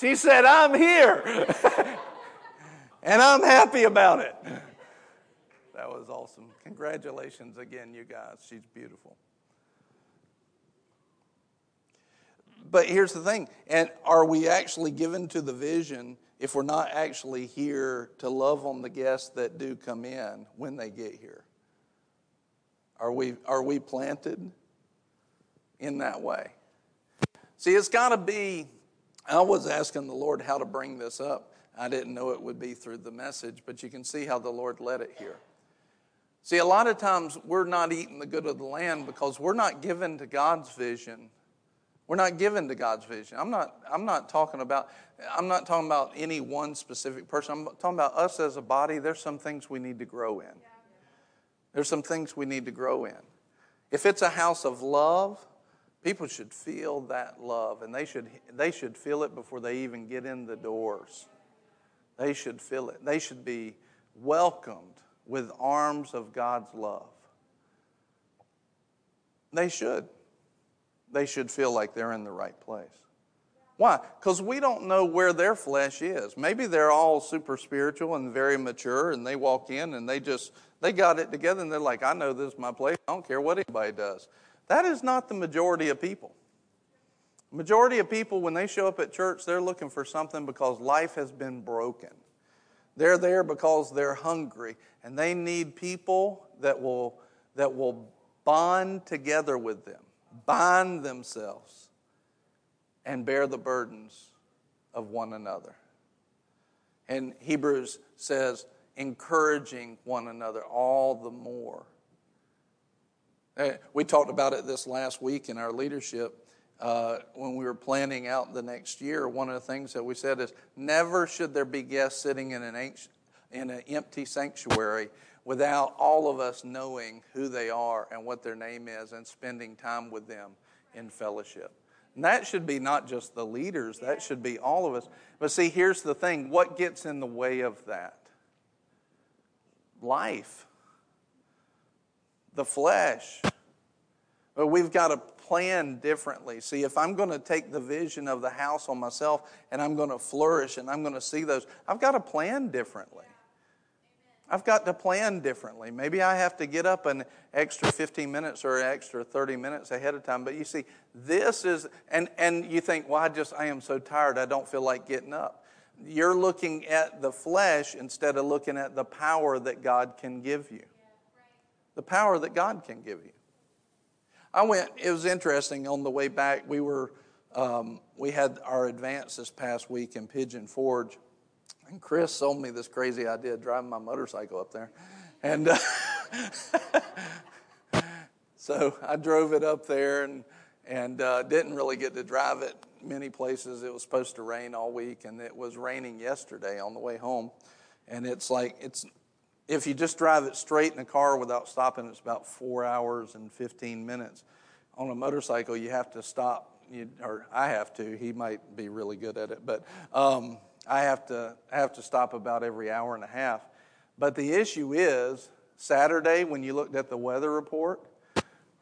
She said, I'm here. And I'm happy about it. That was awesome. Congratulations again, you guys. She's beautiful. But here's the thing. And are we actually given to the vision if we're not actually here to love on the guests that do come in when they get here? Are we planted in that way? See, it's got to be, I was asking the Lord how to bring this up. I didn't know it would be through the message, but you can see how the Lord led it here. See, a lot of times we're not eating the good of the land because we're not given to God's vision. We're not given to God's vision. I'm not talking about any one specific person. I'm talking about us as a body. There's some things we need to grow in. There's some things we need to grow in. If it's a house of love, people should feel that love, and they should feel it before they even get in the doors. They should feel it. They should be welcomed with arms of God's love. They should. They should feel like they're in the right place. Why? Because we don't know where their flesh is. Maybe they're all super spiritual and very mature, and they walk in and they got it together, and they're like, I know this is my place. I don't care what anybody does. That is not the majority of people. The majority of people, when they show up at church, they're looking for something because life has been broken. They're there because they're hungry, and they need people that will bond together with them. Bind themselves and bear the burdens of one another. And Hebrews says, encouraging one another all the more. We talked about it this last week in our leadership. When we were planning out the next year, one of the things that we said is, never should there be guests sitting in an empty sanctuary without all of us knowing who they are and what their name is and spending time with them in fellowship. And that should be not just the leaders, that should be all of us. But see, here's the thing. What gets in the way of that? Life. The flesh. But we've got to plan differently. See, if I'm going to take the vision of the house on myself and I'm going to flourish and I'm going to see those, I've got to plan differently. I've got to plan differently. Maybe I have to get up an extra 15 minutes or an extra 30 minutes ahead of time. But you see, this is, and you think, well, I am so tired, I don't feel like getting up. You're looking at the flesh instead of looking at the power that God can give you. The power that God can give you. It was interesting, on the way back, we had our advance this past week in Pigeon Forge. And Chris sold me this crazy idea of driving my motorcycle up there. And so I drove it up there and didn't really get to drive it many places. It was supposed to rain all week, and it was raining yesterday on the way home. And it's like, it's If you just drive it straight in the car without stopping, it's about 4 hours and 15 minutes. On a motorcycle, you have to stop, or I have to. He might be really good at it, but I have to stop about every hour and a half. But the issue is, Saturday, when you looked at the weather report,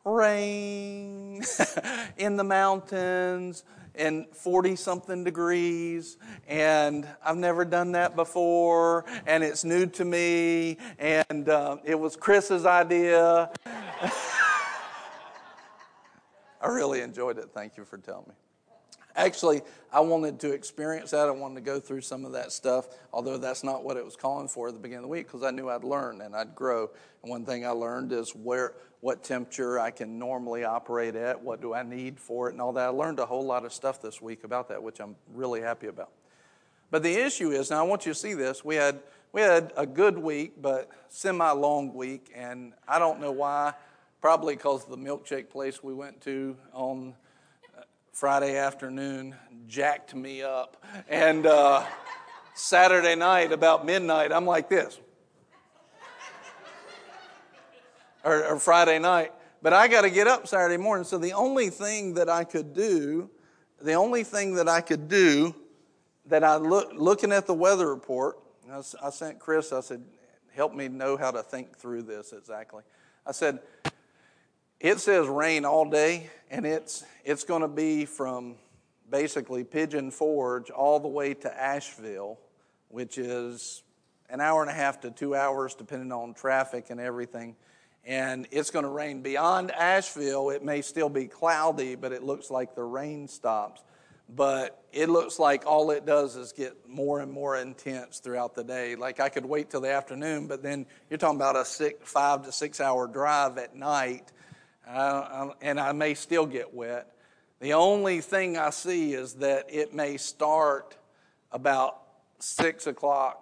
rain in the mountains and 40-something degrees, and I've never done that before, and it's new to me, and it was Chris's idea. I really enjoyed it. Thank you for telling me. Actually, I wanted to experience that. I wanted to go through some of that stuff, although that's not what it was calling for at the beginning of the week, because I knew I'd learn and I'd grow. And one thing I learned is what temperature I can normally operate at, what do I need for it, and all that. I learned a whole lot of stuff this week about that, which I'm really happy about. But the issue is, now I want you to see this, we had a good week, but semi-long week, and I don't know why, probably because the milkshake place we went to on Friday afternoon jacked me up. And Saturday night, about midnight, I'm like this. Or Friday night. But I got to get up Saturday morning. So the only thing that I could do, that I looking at the weather report, I sent Chris, I said, help me know how to think through this exactly. I said, it says rain all day, and it's going to be from basically Pigeon Forge all the way to Asheville, which is an hour and a half to 2 hours, depending on traffic and everything. And it's going to rain beyond Asheville. It may still be cloudy, but it looks like the rain stops. But it looks like all it does is get more and more intense throughout the day. Like I could wait till the afternoon, but then you're talking about a 5 to 6 hour drive at night. And I may still get wet. The only thing I see is that it may start about 6 o'clock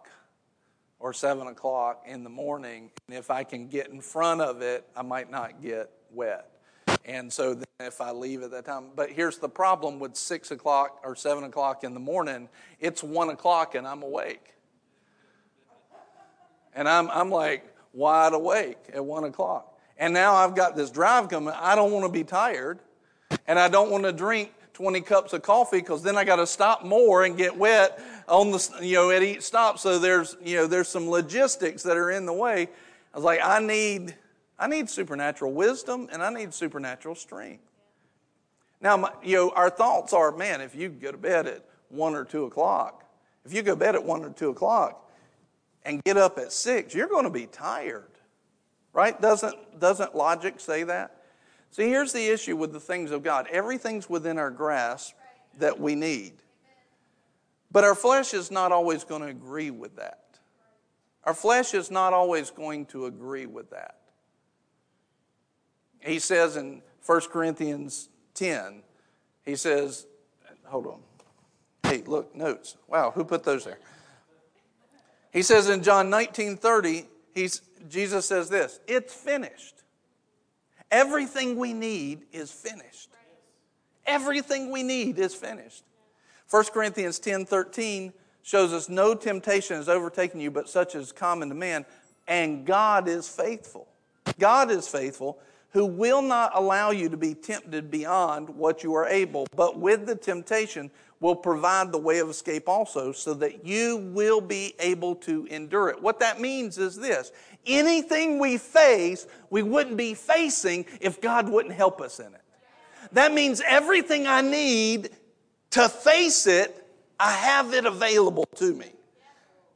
or 7 o'clock in the morning. And if I can get in front of it, I might not get wet. And so then if I leave at that time. But here's the problem with 6 o'clock or 7 o'clock in the morning. It's 1 o'clock and I'm awake. And I'm like wide awake at 1 o'clock. And now I've got this drive coming. I don't want to be tired, and I don't want to drink 20 cups of coffee because then I got to stop more and get wet on the at each stop. So there's some logistics that are in the way. I was like, I need supernatural wisdom and I need supernatural strength. Now our thoughts are, man, if you go to bed at 1 or 2 o'clock, if you go to bed at 1 or 2 o'clock, and get up at 6, you're going to be tired. Right? Doesn't logic say that? See, here's the issue with the things of God. Everything's within our grasp that we need. But our flesh is not always going to agree with that. Our flesh is not always going to agree with that. He says in 1 Corinthians 10, he says, hold on. Hey, look, notes. Wow, who put those there? He says in John 19:30, Jesus says this, it's finished. Everything we need is finished. Everything we need is finished. 1 Corinthians 10:13 shows us no temptation has overtaken you but such as is common to man, and God is faithful. God is faithful, who will not allow you to be tempted beyond what you are able, but with the temptation will provide the way of escape also, so that you will be able to endure it. What that means is this. Anything we face, we wouldn't be facing if God wouldn't help us in it. That means everything I need to face it, I have it available to me.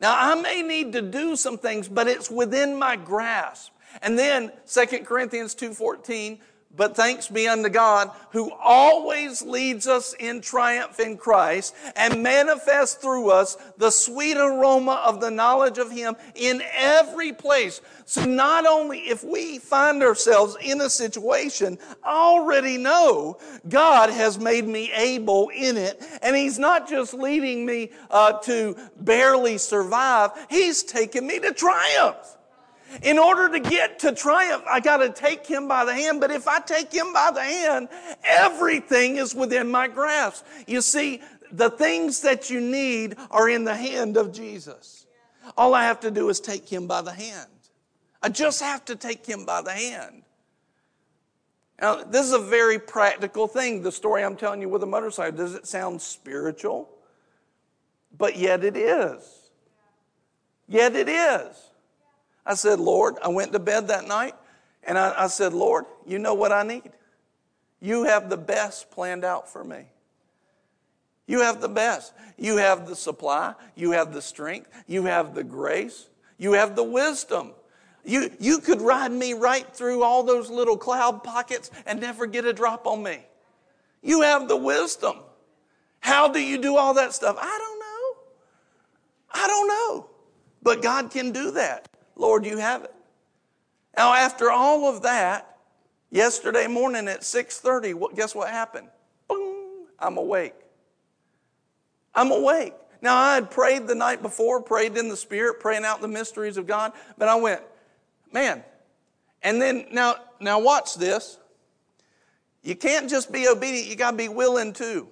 Now, I may need to do some things, but it's within my grasp. And then 2 Corinthians 2:14, but thanks be unto God who always leads us in triumph in Christ and manifests through us the sweet aroma of the knowledge of Him in every place. So not only if we find ourselves in a situation, I already know God has made me able in it. And He's not just leading me to barely survive. He's taking me to triumph. In order to get to triumph, I got to take Him by the hand. But if I take Him by the hand, everything is within my grasp. You see, the things that you need are in the hand of Jesus. All I have to do is take Him by the hand. I just have to take him by the hand. Now, this is a very practical thing. The story I'm telling you with a motorcycle, does it sound spiritual? But yet it is. Yet it is. I said, Lord, I went to bed that night, and I said, Lord, you know what I need. You have the best planned out for me. You have the best. You have the supply. You have the strength. You have the grace. You have the wisdom. You could ride me right through all those little cloud pockets and never get a drop on me. You have the wisdom. How do you do all that stuff? I don't know. But God can do that. Lord, you have it. Now, after all of that, yesterday morning at 6:30, guess what happened? Boom! I'm awake. Now, I had prayed the night before, prayed in the Spirit, praying out the mysteries of God, but I went, man. And then, now watch this. You can't just be obedient. You got to be willing too.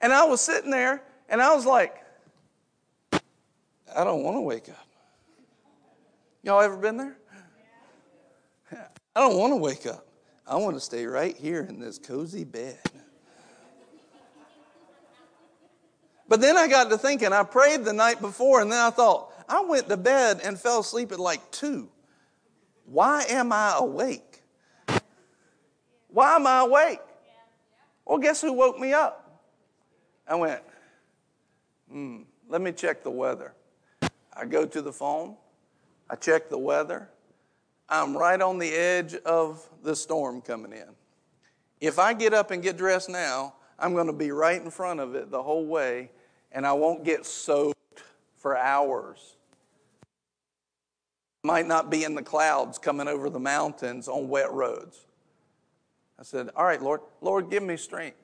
And I was sitting there, and I was like, I don't want to wake up. Y'all ever been there? I don't want to wake up. I want to stay right here in this cozy bed. But then I got to thinking, I prayed the night before, and then I thought, I went to bed and fell asleep at like 2. Why am I awake? Why am I awake? Well, guess who woke me up? I went, let me check the weather. I go to the phone. I check the weather. I'm right on the edge of the storm coming in. If I get up and get dressed now, I'm going to be right in front of it the whole way, and I won't get soaked for hours. Might not be in the clouds coming over the mountains on wet roads. I said, all right, Lord, give me strength,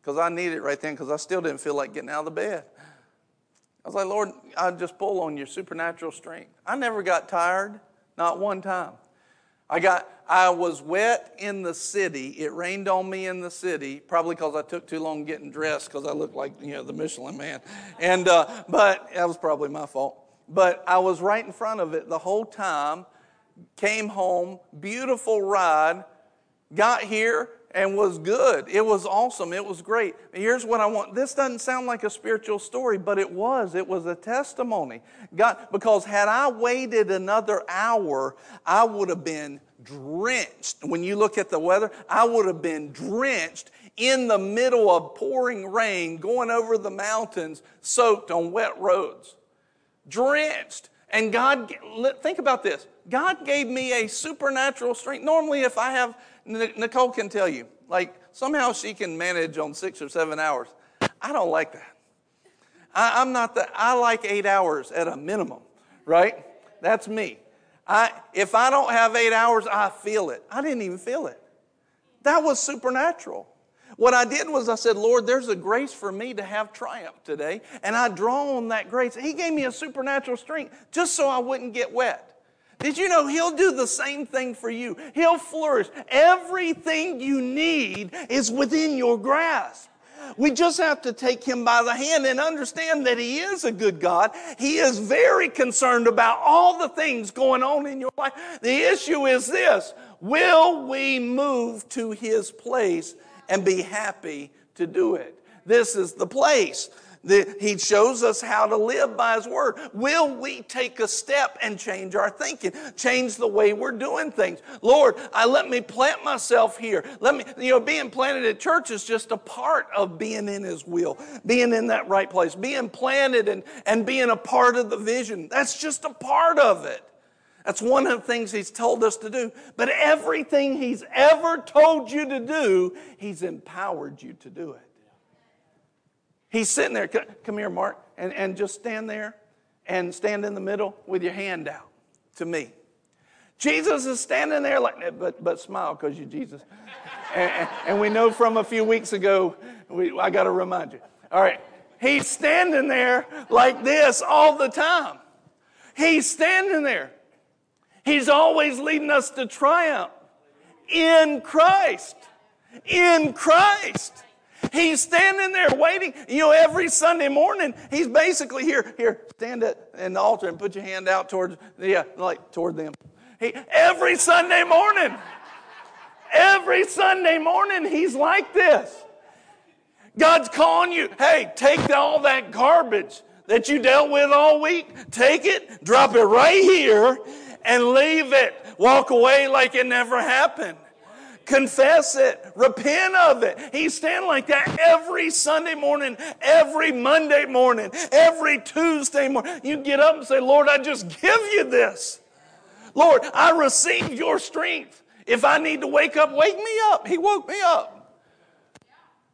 because I need it right then, because I still didn't feel like getting out of the bed. I was like, Lord, I'll just pull on your supernatural strength. I never got tired, not one time. I was wet in the city. It rained on me in the city, probably because I took too long getting dressed because I looked like, the Michelin Man. And but that was probably my fault. But I was right in front of it the whole time, came home, beautiful ride, got here and was good. It was awesome. It was great. Here's what I want. This doesn't sound like a spiritual story, but it was. It was a testimony. God, because had I waited another hour, I would have been drenched. When you look at the weather, I would have been drenched in the middle of pouring rain, going over the mountains, soaked on wet roads, drenched. And God, think about this. God gave me a supernatural strength. Normally, if I have, Nicole can tell you, like somehow she can manage on 6 or 7 hours. I don't like that. I'm not that. I like 8 hours at a minimum, right? That's me. If I don't have 8 hours, I feel it. I didn't even feel it. That was supernatural. What I did was I said, Lord, there's a grace for me to have triumph today, and I draw on that grace. He gave me a supernatural strength just so I wouldn't get wet. Did you know He'll do the same thing for you? He'll flourish. Everything you need is within your grasp. We just have to take Him by the hand and understand that He is a good God. He is very concerned about all the things going on in your life. The issue is this: will we move to His place and be happy to do it? This is the place. He shows us how to live by His Word. Will we take a step and change our thinking, change the way we're doing things? Lord, let me plant myself here. Being planted at church is just a part of being in His will, being in that right place, being planted and being a part of the vision. That's just a part of it. That's one of the things He's told us to do. But everything He's ever told you to do, He's empowered you to do it. He's sitting there, come here, Mark, and just stand there and stand in the middle with your hand out to me. Jesus is standing there like that, but smile because you're Jesus. and we know from a few weeks ago, I got to remind you. All right, He's standing there like this all the time. He's standing there. He's always leading us to triumph in Christ. In Christ. He's standing there waiting. You know, every Sunday morning, he's basically here, stand at in the altar and put your hand out towards, toward them. Every Sunday morning, he's like this. God's calling you, hey, take all that garbage that you dealt with all week, take it, drop it right here, and leave it. Walk away like it never happened. Confess it. Repent of it. He's standing like that every Sunday morning, every Monday morning, every Tuesday morning. You get up and say, Lord, I just give you this. Lord, I receive your strength. If I need to wake up, wake me up. He woke me up.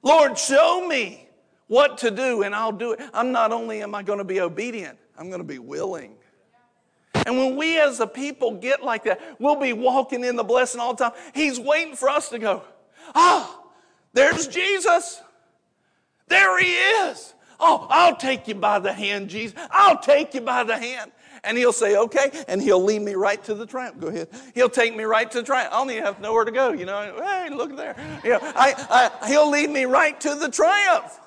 Lord, show me what to do, and I'll do it. I'm not only am I going to be obedient, I'm going to be willing. And when we as a people get like that, we'll be walking in the blessing all the time. He's waiting for us to go, there's Jesus. There he is. Oh, I'll take you by the hand, Jesus. I'll take you by the hand. And he'll say, okay, and he'll lead me right to the triumph. Go ahead. He'll take me right to the triumph. I don't even have to know where to go. You know, hey, look there. You know, he'll lead me right to the triumph.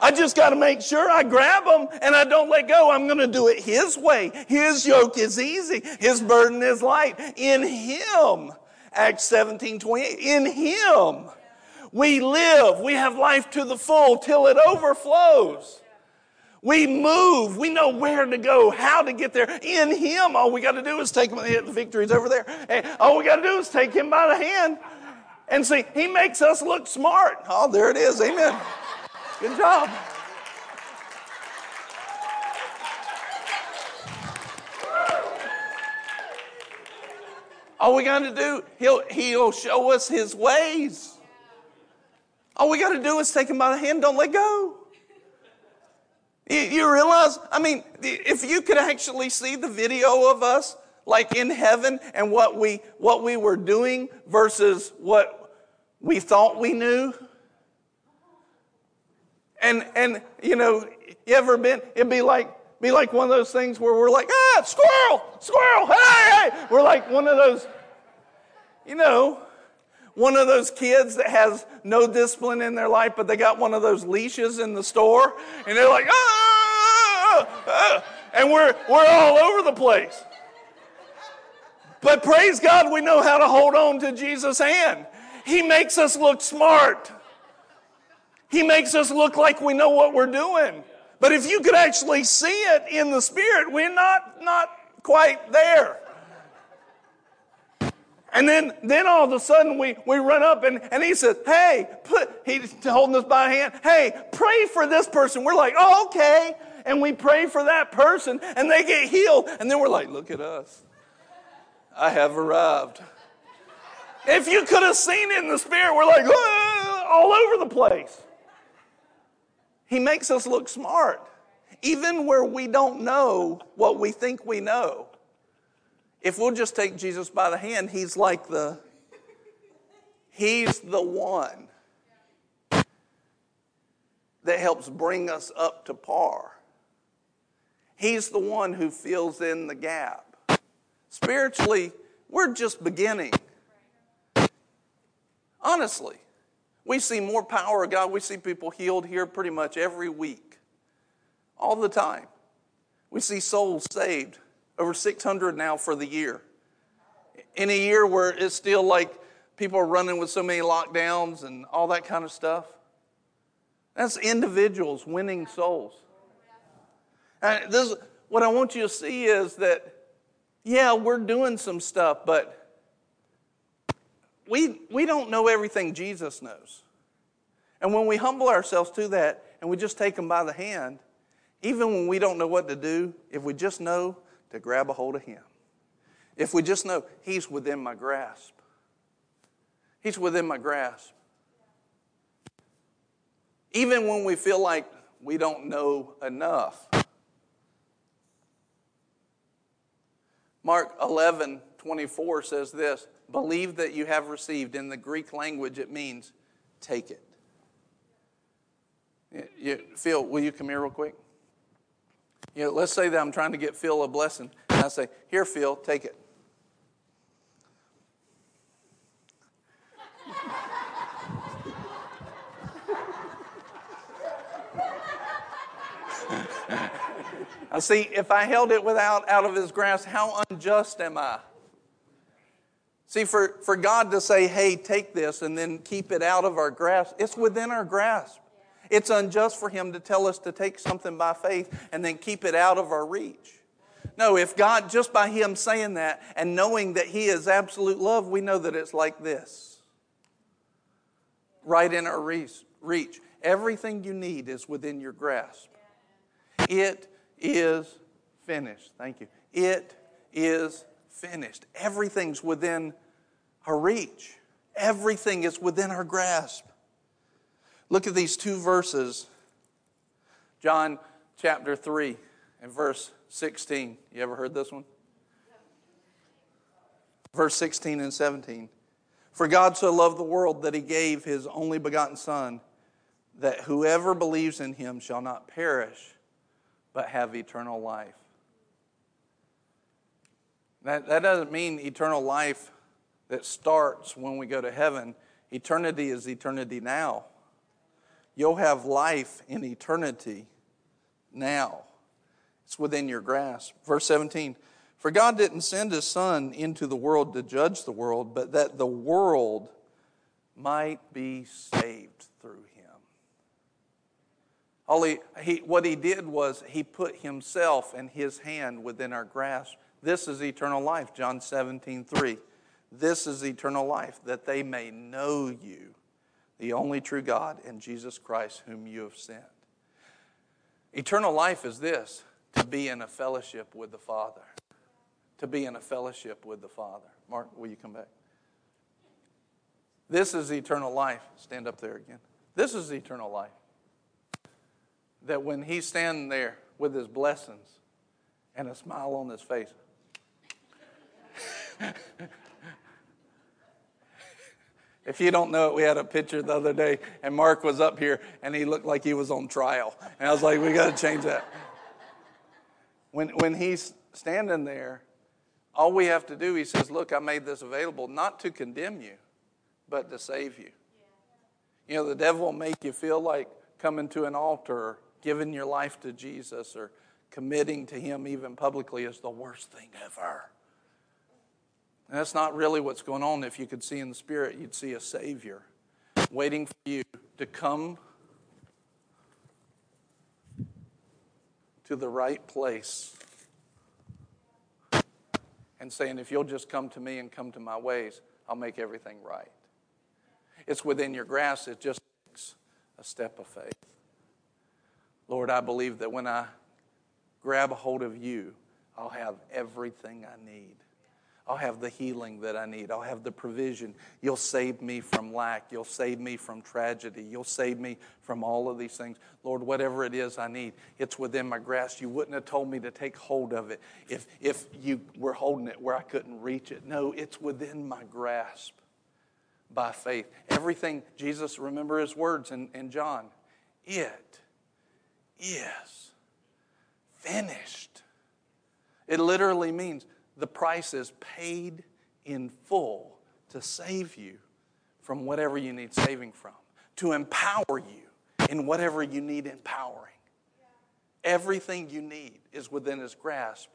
I just got to make sure I grab him and I don't let go. I'm going to do it his way. His yoke is easy. His burden is light. In him, Acts 17:28, in him we live. We have life to the full till it overflows. We move. We know where to go, how to get there. In him, all we got to do is take him. The victory's over there. And all we got to do is take him by the hand. And see, he makes us look smart. Oh, there it is. Amen. Good job. All we got to do, he'll show us his ways. All we got to do is take him by the hand, don't let go. You realize, I mean, if you could actually see the video of us, like in heaven, and what we were doing versus what we thought we knew. And you know, you ever been? It'd be like one of those things where we're like, squirrel, hey! We're like one of those, you know, one of those kids that has no discipline in their life, but they got one of those leashes in the store, and they're like, and we're all over the place. But praise God, we know how to hold on to Jesus' hand. He makes us look smart. He makes us look like we know what we're doing. But if you could actually see it in the spirit, we're not quite there. And then all of a sudden we run up and he says, hey, he's holding us by hand. Hey, pray for this person. We're like, oh, okay. And we pray for that person and they get healed. And then we're like, look at us. I have arrived. If you could have seen it in the spirit, we're like, all over the place. He makes us look smart, even where we don't know what we think we know. If we'll just take Jesus by the hand, he's the one that helps bring us up to par. He's the one who fills in the gap. Spiritually, we're just beginning. Honestly. We see more power of God. We see people healed here pretty much every week, all the time. We see souls saved, over 600 now for the year. In a year where it's still like people are running with so many lockdowns and all that kind of stuff. That's individuals winning souls. And this, what I want you to see is that, yeah, we're doing some stuff, but we don't know everything Jesus knows. And when we humble ourselves to that and we just take him by the hand, even when we don't know what to do, if we just know to grab a hold of him, if we just know he's within my grasp, Even when we feel like we don't know enough. Mark 11:24 says this, believe that you have received. In the Greek language, it means take it. You, Phil, will you come here real quick? You know, let's say that I'm trying to get Phil a blessing. And I say, here, Phil, take it. Now see, if I held it without out of his grasp, how unjust am I? See, for God to say, hey, take this and then keep it out of our grasp, it's within our grasp. It's unjust for him to tell us to take something by faith and then keep it out of our reach. No, if God, just by him saying that and knowing that he is absolute love, we know that it's like this. Right in our reach. Everything you need is within your grasp. It is finished. Thank you. It is finished. Everything's within our reach. Everything is within our grasp. Look at these two verses. John chapter 3 and verse 16. You ever heard this one? Verse 16 and 17. For God so loved the world that he gave his only begotten Son, that whoever believes in him shall not perish, but have eternal life. That doesn't mean eternal life that starts when we go to heaven. Eternity is eternity now. You'll have life in eternity now. It's within your grasp. Verse 17, for God didn't send his Son into the world to judge the world, but that the world might be saved through him. All what he did was he put himself and his hand within our grasp. This is eternal life, John 17:3. This is eternal life, that they may know you, the only true God, and Jesus Christ whom you have sent. Eternal life is this, to be in a fellowship with the Father. To be in a fellowship with the Father. Mark, will you come back? This is eternal life. Stand up there again. This is eternal life. That when he's standing there with his blessings and a smile on his face, if you don't know it, we had a picture the other day, and Mark was up here, and he looked like he was on trial. And I was like, we got to change that. When he's standing there, all we have to do, he says, look, I made this available not to condemn you, but to save you. You know, the devil will make you feel like coming to an altar or giving your life to Jesus or committing to him even publicly is the worst thing ever. And that's not really what's going on. If you could see in the Spirit, you'd see a Savior waiting for you to come to the right place and saying, if you'll just come to me and come to my ways, I'll make everything right. It's within your grasp. It just takes a step of faith. Lord, I believe that when I grab a hold of you, I'll have everything I need. I'll have the healing that I need. I'll have the provision. You'll save me from lack. You'll save me from tragedy. You'll save me from all of these things. Lord, whatever it is I need, it's within my grasp. You wouldn't have told me to take hold of it if you were holding it where I couldn't reach it. No, it's within my grasp by faith. Everything, Jesus, remember his words in John, it is finished. It literally means the price is paid in full to save you from whatever you need saving from, to empower you in whatever you need empowering. Everything you need is within his grasp,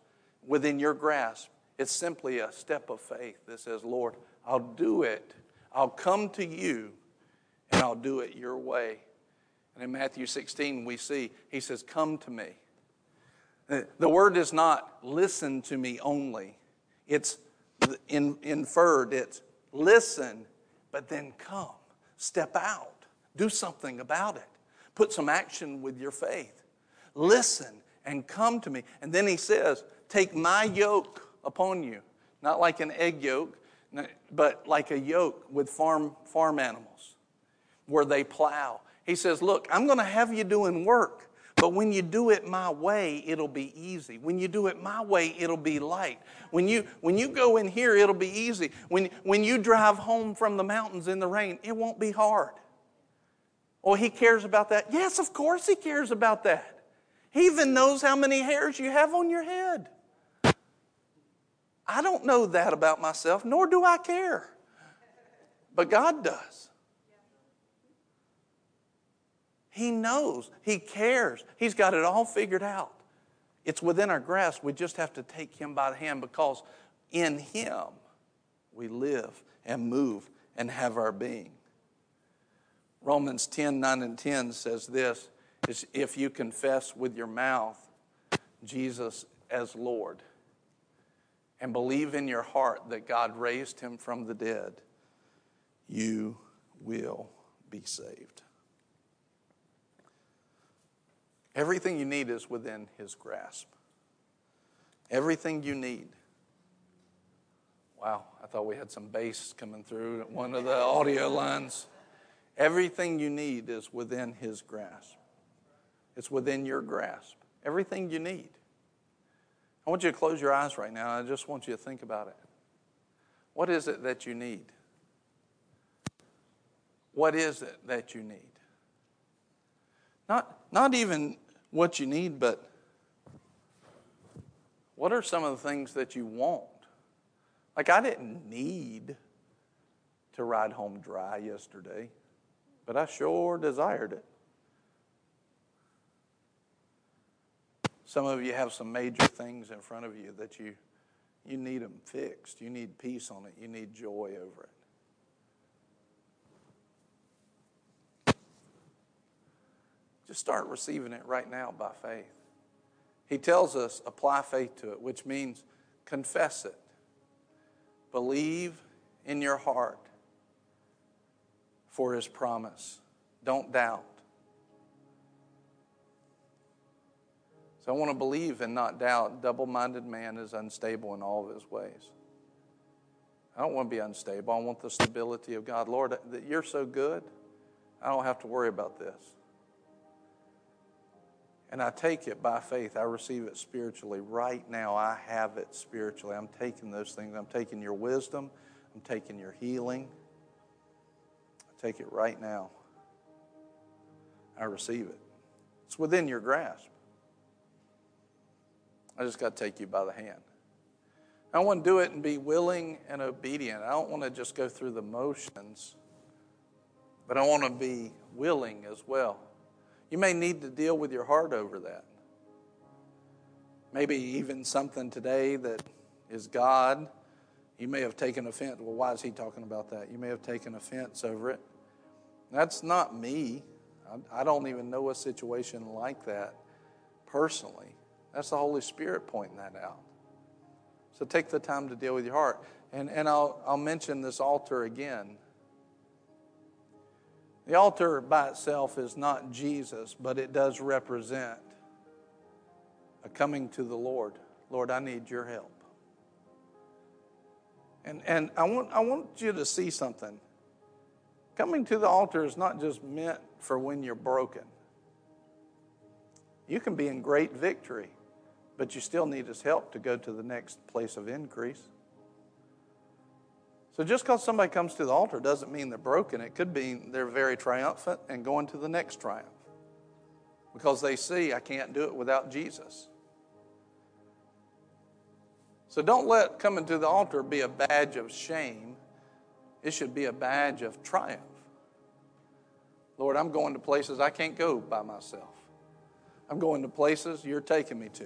within your grasp. It's simply a step of faith that says, Lord, I'll do it. I'll come to you, and I'll do it your way. And in Matthew 16, we see, he says, come to me. The word is not listen to me only. It's inferred. It's listen, but then come. Step out. Do something about it. Put some action with your faith. Listen and come to me. And then he says, take my yoke upon you. Not like an egg yolk, but like a yoke with farm animals where they plow. He says, look, I'm going to have you doing work. But when you do it my way, it'll be easy. When you do it my way, it'll be light. When you go in here, it'll be easy. When you drive home from the mountains in the rain, it won't be hard. Oh, he cares about that. Yes, of course he cares about that. He even knows how many hairs you have on your head. I don't know that about myself, nor do I care. But God does. He knows. He cares. He's got it all figured out. It's within our grasp. We just have to take him by the hand, because in him we live and move and have our being. Romans 10:9-10 says this, is if you confess with your mouth Jesus as Lord and believe in your heart that God raised him from the dead, you will be saved. Everything you need is within his grasp. Everything you need. Wow, I thought we had some bass coming through at one of the audio lines. Everything you need is within his grasp. It's within your grasp. Everything you need. I want you to close your eyes right now. I just want you to think about it. What is it that you need? What is it that you need? Not even what you need, but what are some of the things that you want? Like, I didn't need to ride home dry yesterday, but I sure desired it. Some of you have some major things in front of you that you need them fixed. You need peace on it. You need joy over it. Just start receiving it right now by faith. He tells us apply faith to it, which means confess it. Believe in your heart for his promise. Don't doubt. So I want to believe and not doubt. Double-minded man is unstable in all of his ways. I don't want to be unstable. I want the stability of God. Lord, that you're so good, I don't have to worry about this. And I take it by faith. I receive it spiritually. Right now, I have it spiritually. I'm taking those things. I'm taking your wisdom. I'm taking your healing. I take it right now. I receive it. It's within your grasp. I just got to take you by the hand. I want to do it and be willing and obedient. I don't want to just go through the motions, but I want to be willing as well. You may need to deal with your heart over that. Maybe even something today that is God. You may have taken offense. Well, why is he talking about that? You may have taken offense over it. That's not me. I don't even know a situation like that personally. That's the Holy Spirit pointing that out. So take the time to deal with your heart. And I'll mention this altar again. The altar by itself is not Jesus, but it does represent a coming to the Lord. Lord, I need your help. And I want you to see something. Coming to the altar is not just meant for when you're broken. You can be in great victory, but you still need his help to go to the next place of increase. So just because somebody comes to the altar doesn't mean they're broken. It could be they're very triumphant and going to the next triumph because they see I can't do it without Jesus. So don't let coming to the altar be a badge of shame. It should be a badge of triumph. Lord, I'm going to places I can't go by myself. I'm going to places you're taking me to.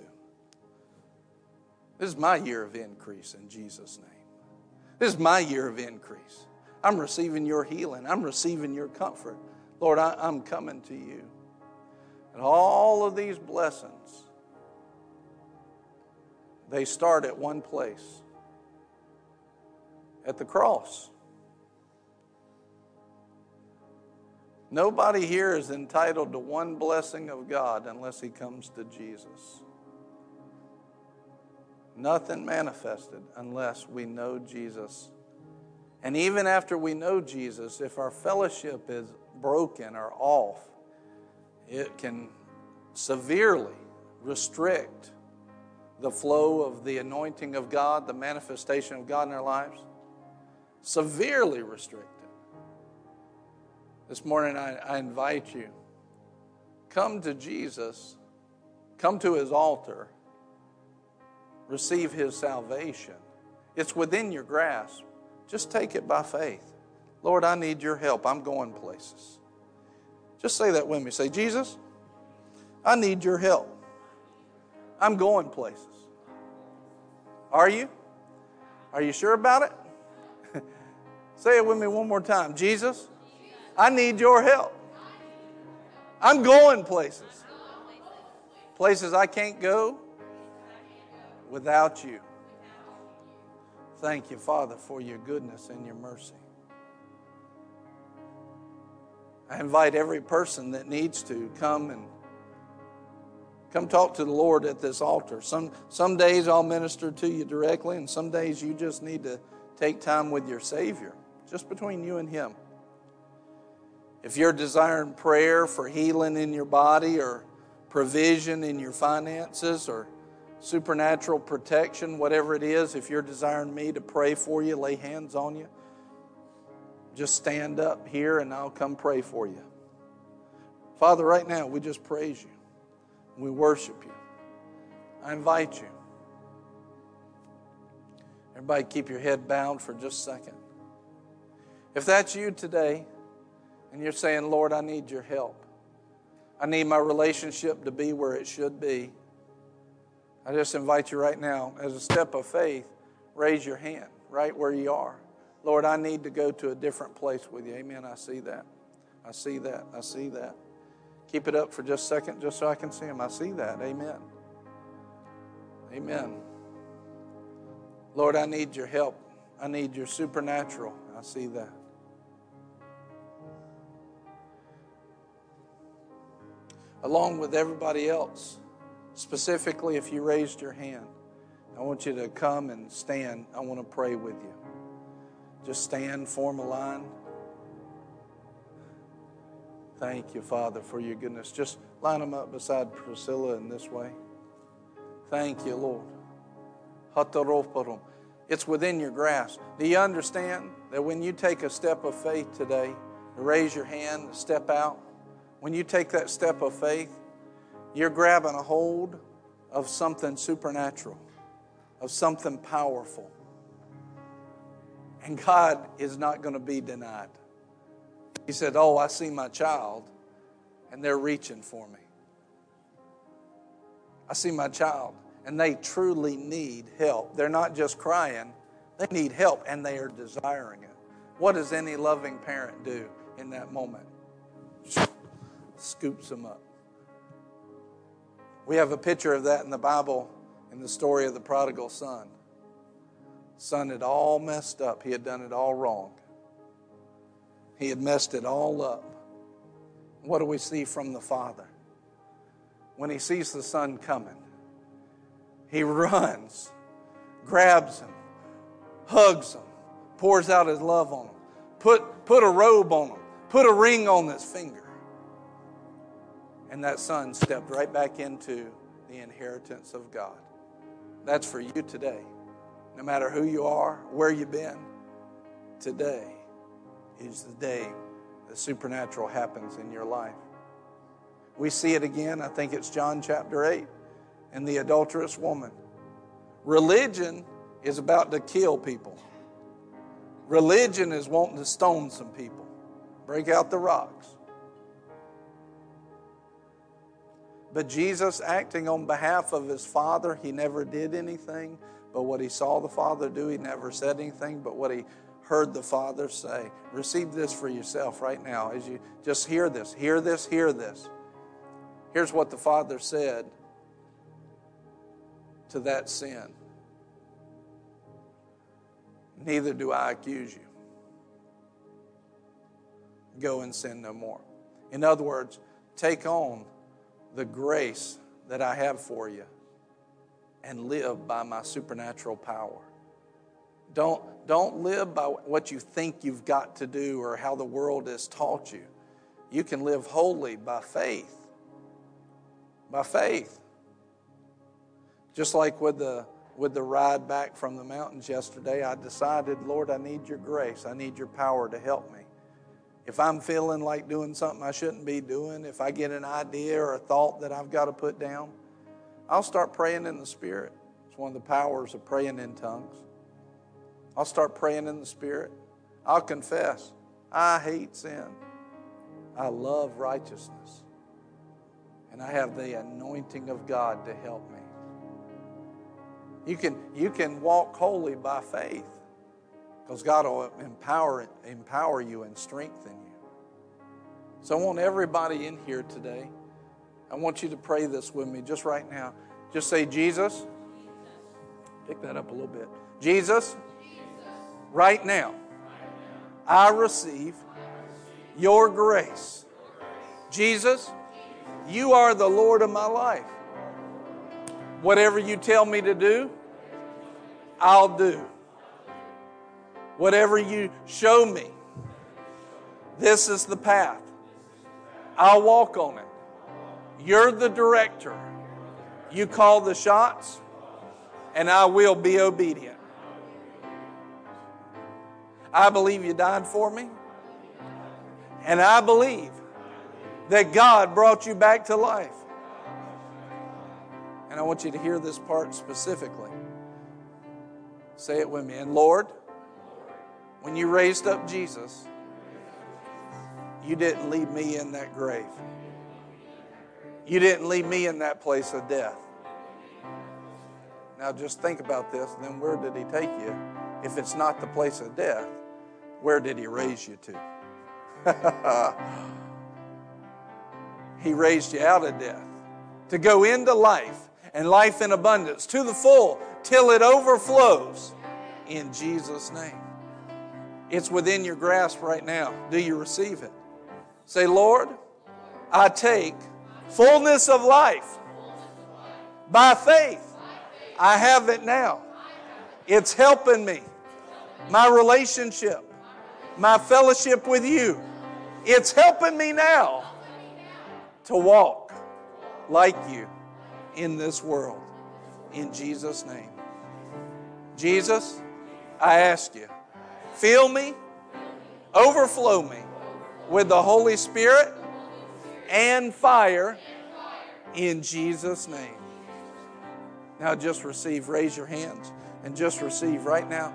This is my year of increase in Jesus' name. This is my year of increase. I'm receiving your healing. I'm receiving your comfort. Lord, I'm coming to you. And all of these blessings, they start at one place, at the cross. Nobody here is entitled to one blessing of God unless he comes to Jesus. Nothing manifested unless we know Jesus. And even after we know Jesus, if our fellowship is broken or off, it can severely restrict the flow of the anointing of God, the manifestation of God in our lives. Severely restrict it. This morning I invite you, come to Jesus, come to his altar, receive his salvation. It's within your grasp. Just take it by faith. Lord, I need your help. I'm going places. Just say that with me. Say, Jesus, I need your help. I'm going places. Are you? Are you sure about it? Say it with me one more time. Jesus, I need your help. I'm going places. Places I can't go without you. Thank you, Father, for your goodness and your mercy. I invite every person that needs to come talk to the Lord at this altar. Some days I'll minister to you directly, and some days you just need to take time with your Savior, just between you and Him. If you're desiring prayer for healing in your body or provision in your finances or supernatural protection, whatever it is, if you're desiring me to pray for you, lay hands on you, just stand up here and I'll come pray for you. Father, right now we just praise you. We worship you. I invite you. Everybody keep your head bowed for just a second. If that's you today and you're saying, Lord, I need your help. I need my relationship to be where it should be. I just invite you right now, as a step of faith, raise your hand right where you are. Lord, I need to go to a different place with you. Amen. I see that. I see that. I see that. Keep it up for just a second just so I can see him. I see that. Amen. Amen. Lord, I need your help. I need your supernatural. I see that. Along with everybody else, specifically if you raised your hand, I want you to come and stand. I want to pray with you. Just stand, form a line. Thank you, Father, for your goodness. Just line them up beside Priscilla in this way. Thank you, Lord. It's within your grasp. Do you understand that when you take a step of faith today, raise your hand, step out, when you take that step of faith, you're grabbing a hold of something supernatural, of something powerful. And God is not going to be denied. He said, oh, I see my child, and they're reaching for me. I see my child, and they truly need help. They're not just crying. They need help, and they are desiring it. What does any loving parent do in that moment? Scoops them up. We have a picture of that in the Bible in the story of the prodigal son. The son had all messed up. He had done it all wrong. He had messed it all up. What do we see from the father? When he sees the son coming, he runs, grabs him, hugs him, pours out his love on him, put a robe on him, put a ring on his finger. And that son stepped right back into the inheritance of God. That's for you today. No matter who you are, where you've been, today is the day the supernatural happens in your life. We see it again, I think it's John chapter 8, in the adulterous woman. Religion is about to kill people. Religion is wanting to stone some people. Break out the rocks. But Jesus, acting on behalf of his Father, he never did anything. But what he saw the Father do, he never said anything. But what he heard the Father say, receive this for yourself right now. As you just hear this, hear this, hear this. Here's what the Father said to that sin. Neither do I accuse you. Go and sin no more. In other words, take on the grace that I have for you and live by my supernatural power. Don't live by what you think you've got to do or how the world has taught you. You can live wholly by faith. By faith. Just like with the ride back from the mountains yesterday, I decided, Lord, I need your grace. I need your power to help me. If I'm feeling like doing something I shouldn't be doing, if I get an idea or a thought that I've got to put down, I'll start praying in the Spirit. It's one of the powers of praying in tongues. I'll start praying in the Spirit. I'll confess, I hate sin. I love righteousness. And I have the anointing of God to help me. You can walk holy by faith, because God will empower you and strengthen you. So I want everybody in here today, I want you to pray this with me just right now. Just say, Jesus. Pick that up a little bit. Jesus, right now, I receive your grace. Jesus, you are the Lord of my life. Whatever you tell me to do, I'll do. Whatever you show me, this is the path. I'll walk on it. You're the director. You call the shots, and I will be obedient. I believe you died for me, and I believe that God brought you back to life. And I want you to hear this part specifically. Say it with me. And Lord, when you raised up Jesus, you didn't leave me in that grave. You didn't leave me in that place of death. Now just think about this. Then where did he take you? If it's not the place of death, where did he raise you to? He raised you out of death to go into life, and life in abundance to the full till it overflows in Jesus' name. It's within your grasp right now. Do you receive it? Say, Lord, I take fullness of life by faith. I have it now. It's helping me. My relationship, my fellowship with you, it's helping me now to walk like you in this world. In Jesus' name. Jesus, I ask you, fill me, overflow me with the Holy Spirit and fire in Jesus' name. Now just receive. Raise your hands and just receive right now.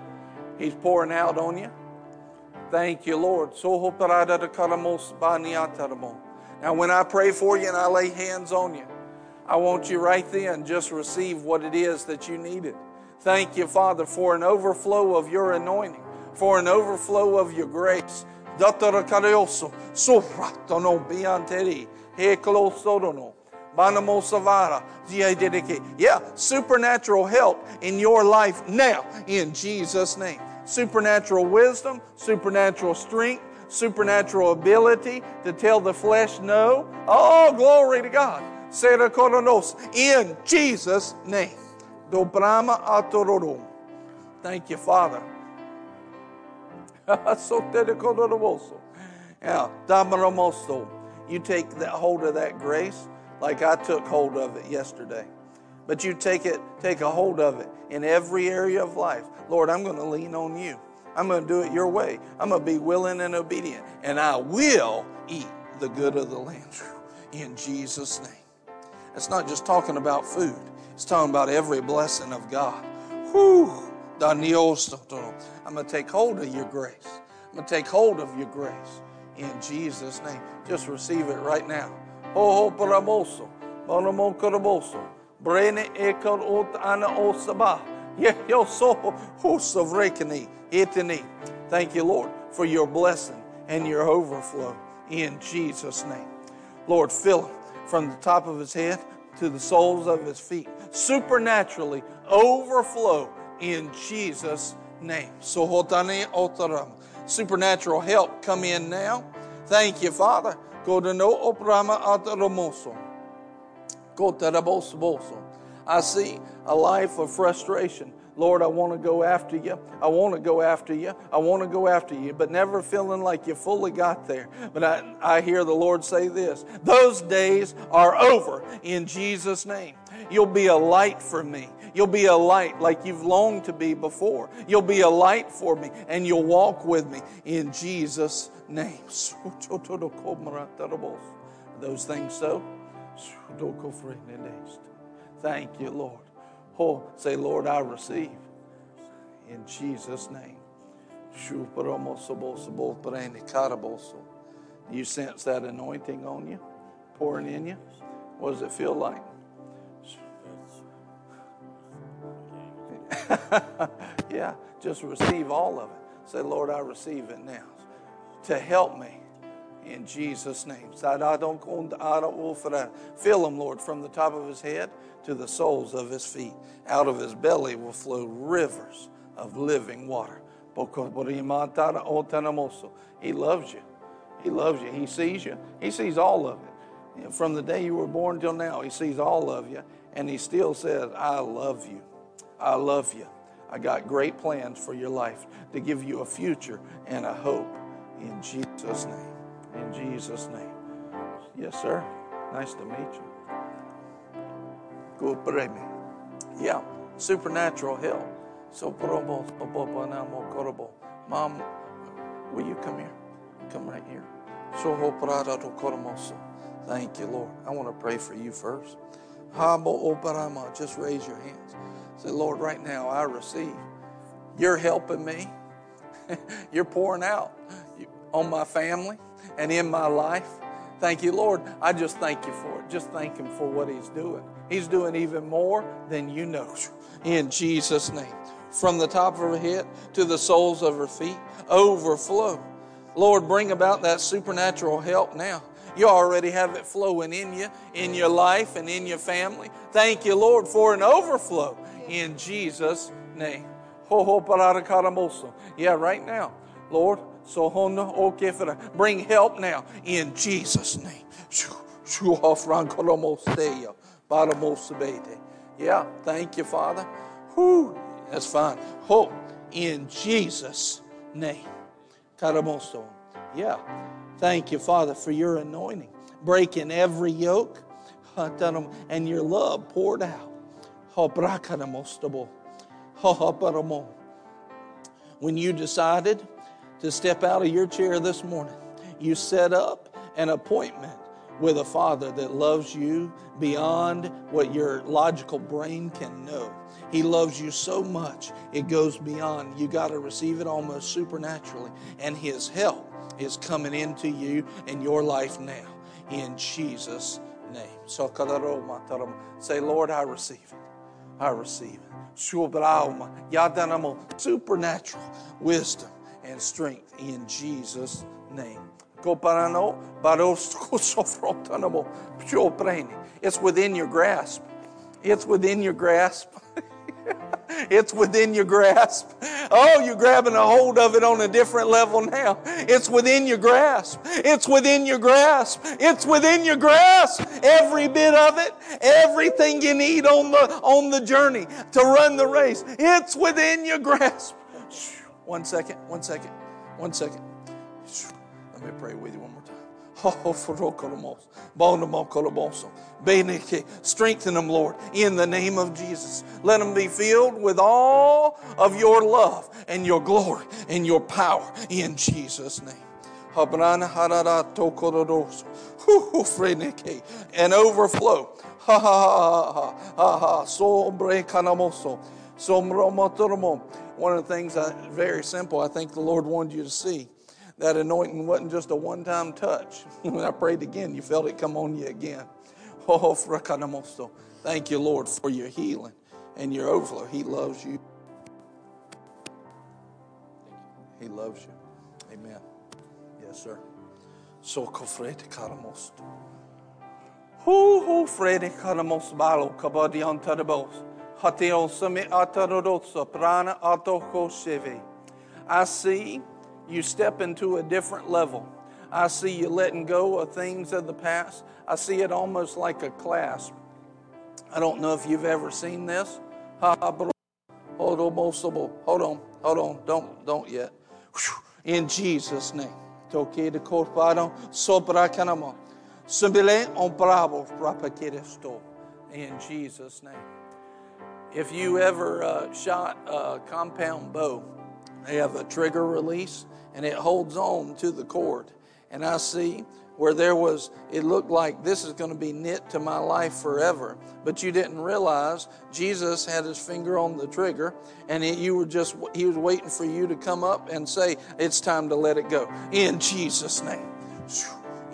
He's pouring out on you. Thank you, Lord. Now when I pray for you and I lay hands on you, I want you right then just receive what it is that you needed. Thank you, Father, for an overflow of your anointing, for an overflow of your grace. Yeah, supernatural help in your life now in Jesus' name. Supernatural wisdom, supernatural strength, supernatural ability to tell the flesh no. Oh, glory to God. In Jesus' name. Thank you, Father. You take that hold of that grace like I took hold of it yesterday. But you take a hold of it in every area of life. Lord, I'm going to lean on you. I'm going to do it your way. I'm going to be willing and obedient. And I will eat the good of the land in Jesus' name. It's not just talking about food. It's talking about every blessing of God. Whew. I'm going to take hold of your grace. I'm going to take hold of your grace in Jesus' name. Just receive it right now. Thank you, Lord, for your blessing and your overflow in Jesus' name. Lord, fill him from the top of his head to the soles of his feet. Supernaturally overflow in Jesus' name. Supernatural help come in now. Thank you, Father. I see a life of frustration. Lord, I want to go after you. I want to go after you. I want to go after you, but never feeling like you fully got there. But I hear the Lord say this. Those days are over in Jesus' name. You'll be a light for me. You'll be a light like you've longed to be before. You'll be a light for me, and you'll walk with me in Jesus' name. Those things so. Thank you, Lord. Oh, say, Lord, I receive in Jesus' name. Do you sense that anointing on you, pouring in you? What does it feel like? Yeah, just receive all of it. Say, Lord, I receive it now. To help me in Jesus' name. Fill him, Lord, from the top of his head to the soles of his feet. Out of his belly will flow rivers of living water. He loves you. He loves you. He sees you. He sees all of it. From the day you were born till now, he sees all of you. And he still says, I love you. I love you. I got great plans for your life to give you a future and a hope in Jesus' name. In Jesus' name. Yes, sir. Nice to meet you. Yeah, supernatural help. Mom, will you come here? Come right here. Thank you, Lord. I want to pray for you first. Just raise your hands. Say, Lord, right now I receive. You're helping me. You're pouring out on my family and in my life. Thank you, Lord. I just thank you for it. Just thank him for what he's doing. He's doing even more than you know. In Jesus' name. From the top of her head to the soles of her feet, overflow. Lord, bring about that supernatural help now. You already have it flowing in you, in your life, and in your family. Thank you, Lord, for an overflow in Jesus' name. Yeah, right now, Lord. Bring help now in Jesus' name. Yeah, thank you, Father. Whew, that's fine. Hope in Jesus' name. Yeah, thank you, Father, for your anointing, breaking every yoke, and your love poured out. When you decided to step out of your chair this morning, you set up an appointment with a Father that loves you beyond what your logical brain can know. He loves you so much, it goes beyond. You got to receive it almost supernaturally. And his help is coming into you and your life now in Jesus' name. Say, Lord, I receive it. I receive it. Supernatural wisdom and strength in Jesus' name. It's within your grasp. It's within your grasp. It's within your grasp. Oh, you're grabbing a hold of it on a different level now. It's within your grasp. It's within your grasp. It's within your grasp. Every bit of it, everything you need on the journey to run the race. It's within your grasp. One second. Let me pray with you one more time. Strengthen them, Lord, in the name of Jesus. Let them be filled with all of your love and your glory and your power in Jesus' name. And overflow. One of the things, very simple, I think the Lord wanted you to see. That anointing wasn't just a one-time touch. When I prayed again, you felt it come on you again. Oh, thank you, Lord, for your healing and your overflow. He loves you. He loves you. Amen. Yes, sir. So kofrete karamos. Ho frete karamos balo kabadion tadabos. Hateon semi atarodotso prana atoko sheve. I see you step into a different level. I see you letting go of things of the past. I see it almost like a clasp. I don't know if you've ever seen this. Hold on. Don't yet. In Jesus' name. In Jesus' name. If you ever shot a compound bow, they have a trigger release, and it holds on to the cord. And I see where it looked like this is going to be knit to my life forever. But you didn't realize Jesus had his finger on the trigger, and he was waiting for you to come up and say, it's time to let it go. In Jesus' name.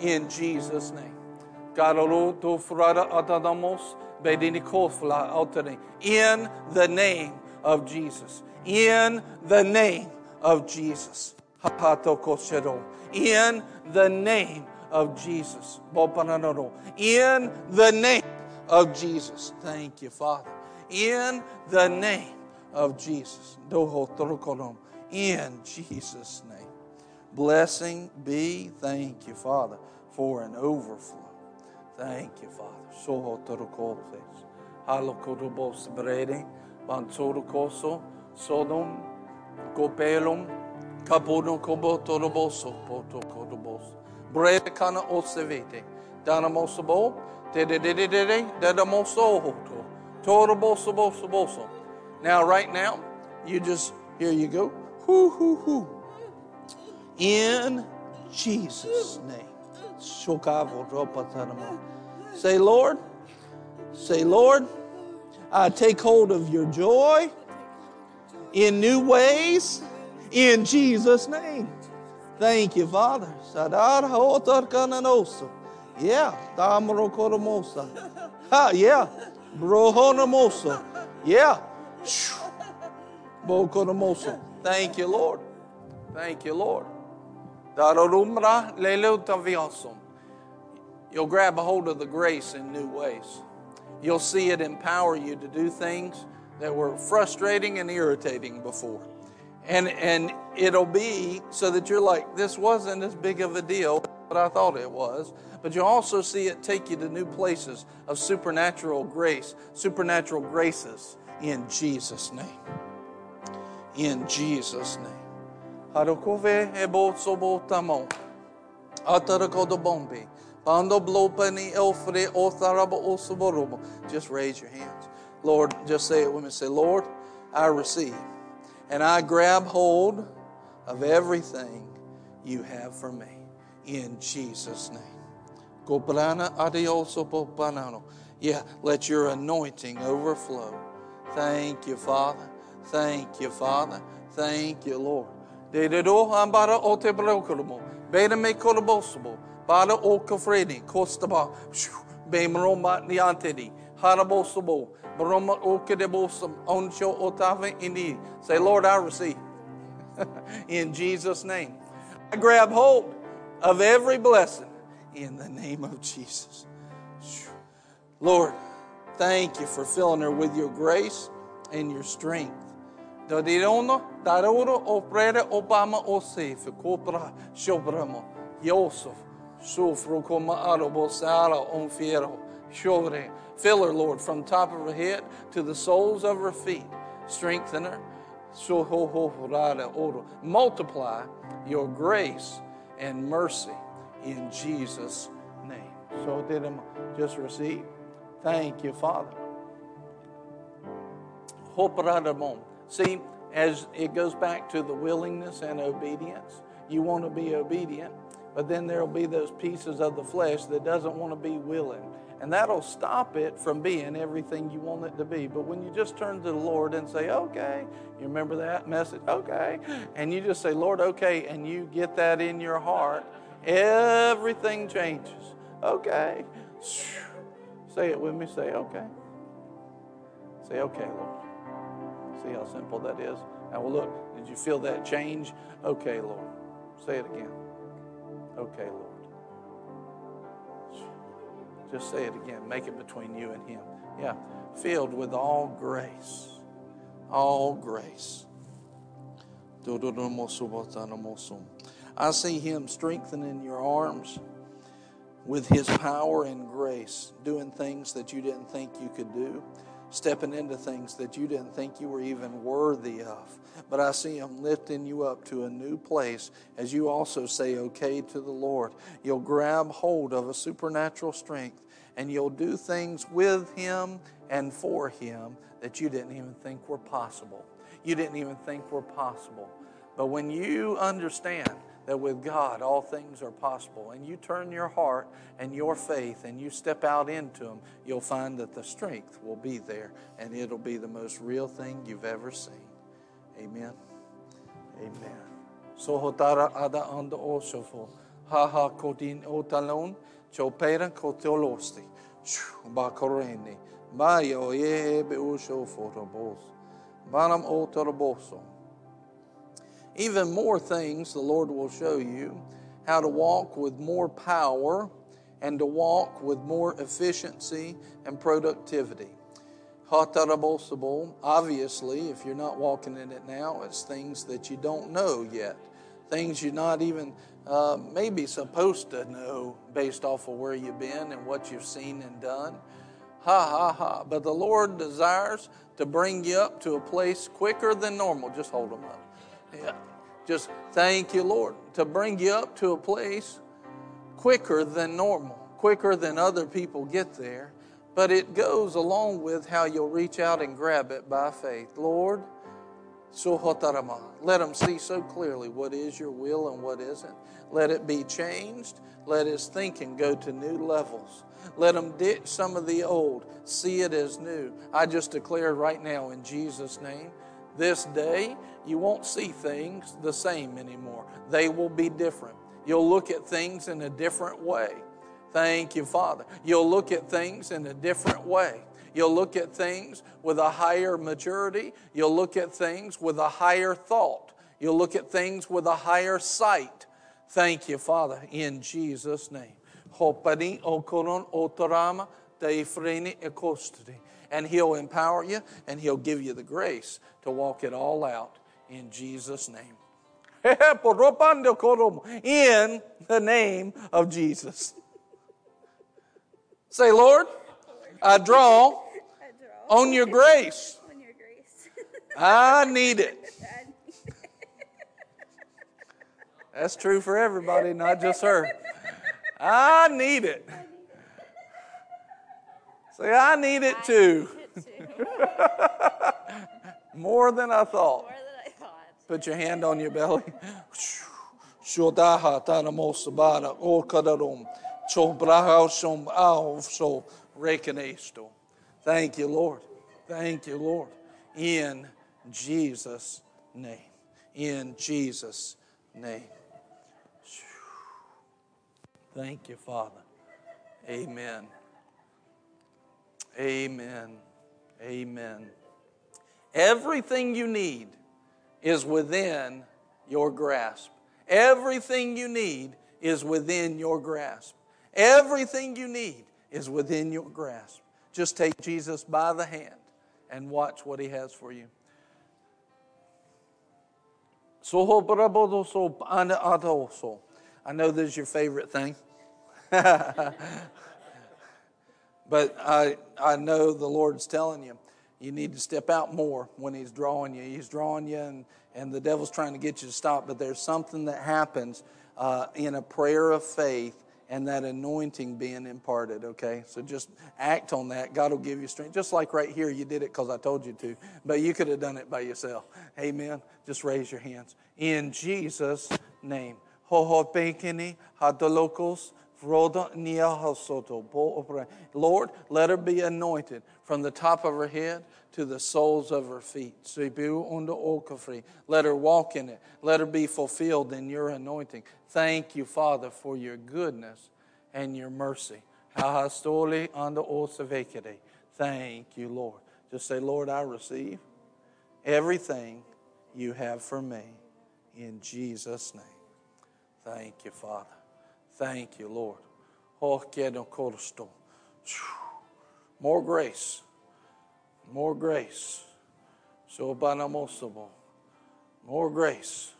In Jesus' name. In the name of Jesus. In the name of Jesus. In the name of Jesus. In the name of Jesus. Thank you, Father. In the name of Jesus. In Jesus' name. Blessing be. Thank you, Father, for an overflow. Thank you, Father. Soho Torokotes. Halokodobos Brede. Bansorokoso. Sodom. Gopelum. Kabono Kobotoroboso. Potokodobos. Brede Kana Osevete. Danamosobo. Dededede. Dedamoso. Torobosobosoboso. Now, right now, you just, here you go. Hoo, hoo, hoo. In Jesus' name. Say, Lord, I take hold of your joy in new ways in Jesus' name. Thank you, Father. Yeah. Ha, yeah. Yeah. Thank you, Lord. Thank you, Lord. You'll grab a hold of the grace in new ways. You'll see it empower you to do things that were frustrating and irritating before. And it'll be so that you're like, this wasn't as big of a deal, but I thought it was. But you'll also see it take you to new places of supernatural grace, supernatural graces in Jesus' name. In Jesus' name. Harukove ebo sobo tamon. Atarako do bombi. Bando blopani elfre otharabo osoborobo. Just raise your hands. Lord, just say it with me. Say, Lord, I receive. And I grab hold of everything you have for me. In Jesus' name. Gobrana adioso banano. Yeah, let your anointing overflow. Thank you, Father. Thank you, Father. Thank you, Lord. Say, Lord, I receive. In Jesus' name. I grab hold of every blessing in the name of Jesus. Lord, thank you for filling her with your grace and your strength. Fill her, Lord, from top of her head to the soles of her feet. Strengthen her. Multiply your grace and mercy in Jesus' name. So did him just receive. Thank you, Father. See, as it goes back to the willingness and obedience, you want to be obedient, but then there will be those pieces of the flesh that doesn't want to be willing. And that'll stop it from being everything you want it to be. But when you just turn to the Lord and say, okay, you remember that message? Okay. And you just say, Lord, okay, and you get that in your heart, everything changes. Okay. Say it with me. Say, okay. Say, okay, Lord. See how simple that is? Now, well, look, did you feel that change? Okay, Lord. Say it again. Okay, Lord. Just say it again. Make it between you and him. Yeah. Filled with all grace. All grace. I see him strengthening your arms with his power and grace, doing things that you didn't think you could do. Stepping into things that you didn't think you were even worthy of. But I see him lifting you up to a new place as you also say okay to the Lord. You'll grab hold of a supernatural strength and you'll do things with him and for him that you didn't even think were possible. You didn't even think were possible. But when you understand that with God all things are possible, and you turn your heart and your faith and you step out into them, you'll find that the strength will be there, and it'll be the most real thing you've ever seen. Amen. Amen. Sohotara ada ando osofo haha kodin otalon chopera kotolosti bakoreni mayo ye be osofo robos Vanam o teraboso. Even more things the Lord will show you, how to walk with more power and to walk with more efficiency and productivity. Hatarabosable, obviously, if you're not walking in it now, it's things that you don't know yet. Things you're not even maybe supposed to know based off of where you've been and what you've seen and done. Ha, ha, ha. But the Lord desires to bring you up to a place quicker than normal. Just hold them up. Yeah. Just thank you, Lord, to bring you up to a place quicker than normal, quicker than other people get there. But it goes along with how you'll reach out and grab it by faith. Lord, sohotarama. Let them see so clearly what is your will and what isn't. Let it be changed. Let his thinking go to new levels. Let him ditch some of the old. See it as new. I just declare right now in Jesus' name, this day you won't see things the same anymore. They will be different. You'll look at things in a different way. Thank you, Father. You'll look at things in a different way. You'll look at things with a higher maturity. You'll look at things with a higher thought. You'll look at things with a higher sight. Thank you, Father, in Jesus' name. And he'll empower you, and he'll give you the grace to walk it all out in Jesus' name. In the name of Jesus. Say, Lord, I draw on your grace. I need it. That's true for everybody, not just her. I need it. Say, I need it too. More than I thought. Put your hand on your belly. Thank you, Lord. Thank you, Lord. In Jesus' name. In Jesus' name. Thank you, Father. Amen. Amen. Amen. Everything you need is within your grasp. Everything you need is within your grasp. Everything you need is within your grasp. Just take Jesus by the hand and watch what he has for you. I know this is your favorite thing. But I know the Lord's telling you, you need to step out more when he's drawing you. He's drawing you and the devil's trying to get you to stop. But there's something that happens in a prayer of faith and that anointing being imparted, okay? So just act on that. God will give you strength. Just like right here, you did it because I told you to. But you could have done it by yourself. Amen? Just raise your hands. In Jesus' name. Lord, let her be anointed from the top of her head to the soles of her feet. Let her walk in it. Let her be fulfilled in your anointing. Thank you, Father, for your goodness and your mercy. Thank you, Lord. Just say, Lord, I receive everything you have for me in Jesus' name. Thank you, Father. Thank you, Lord. More grace. More grace. More grace.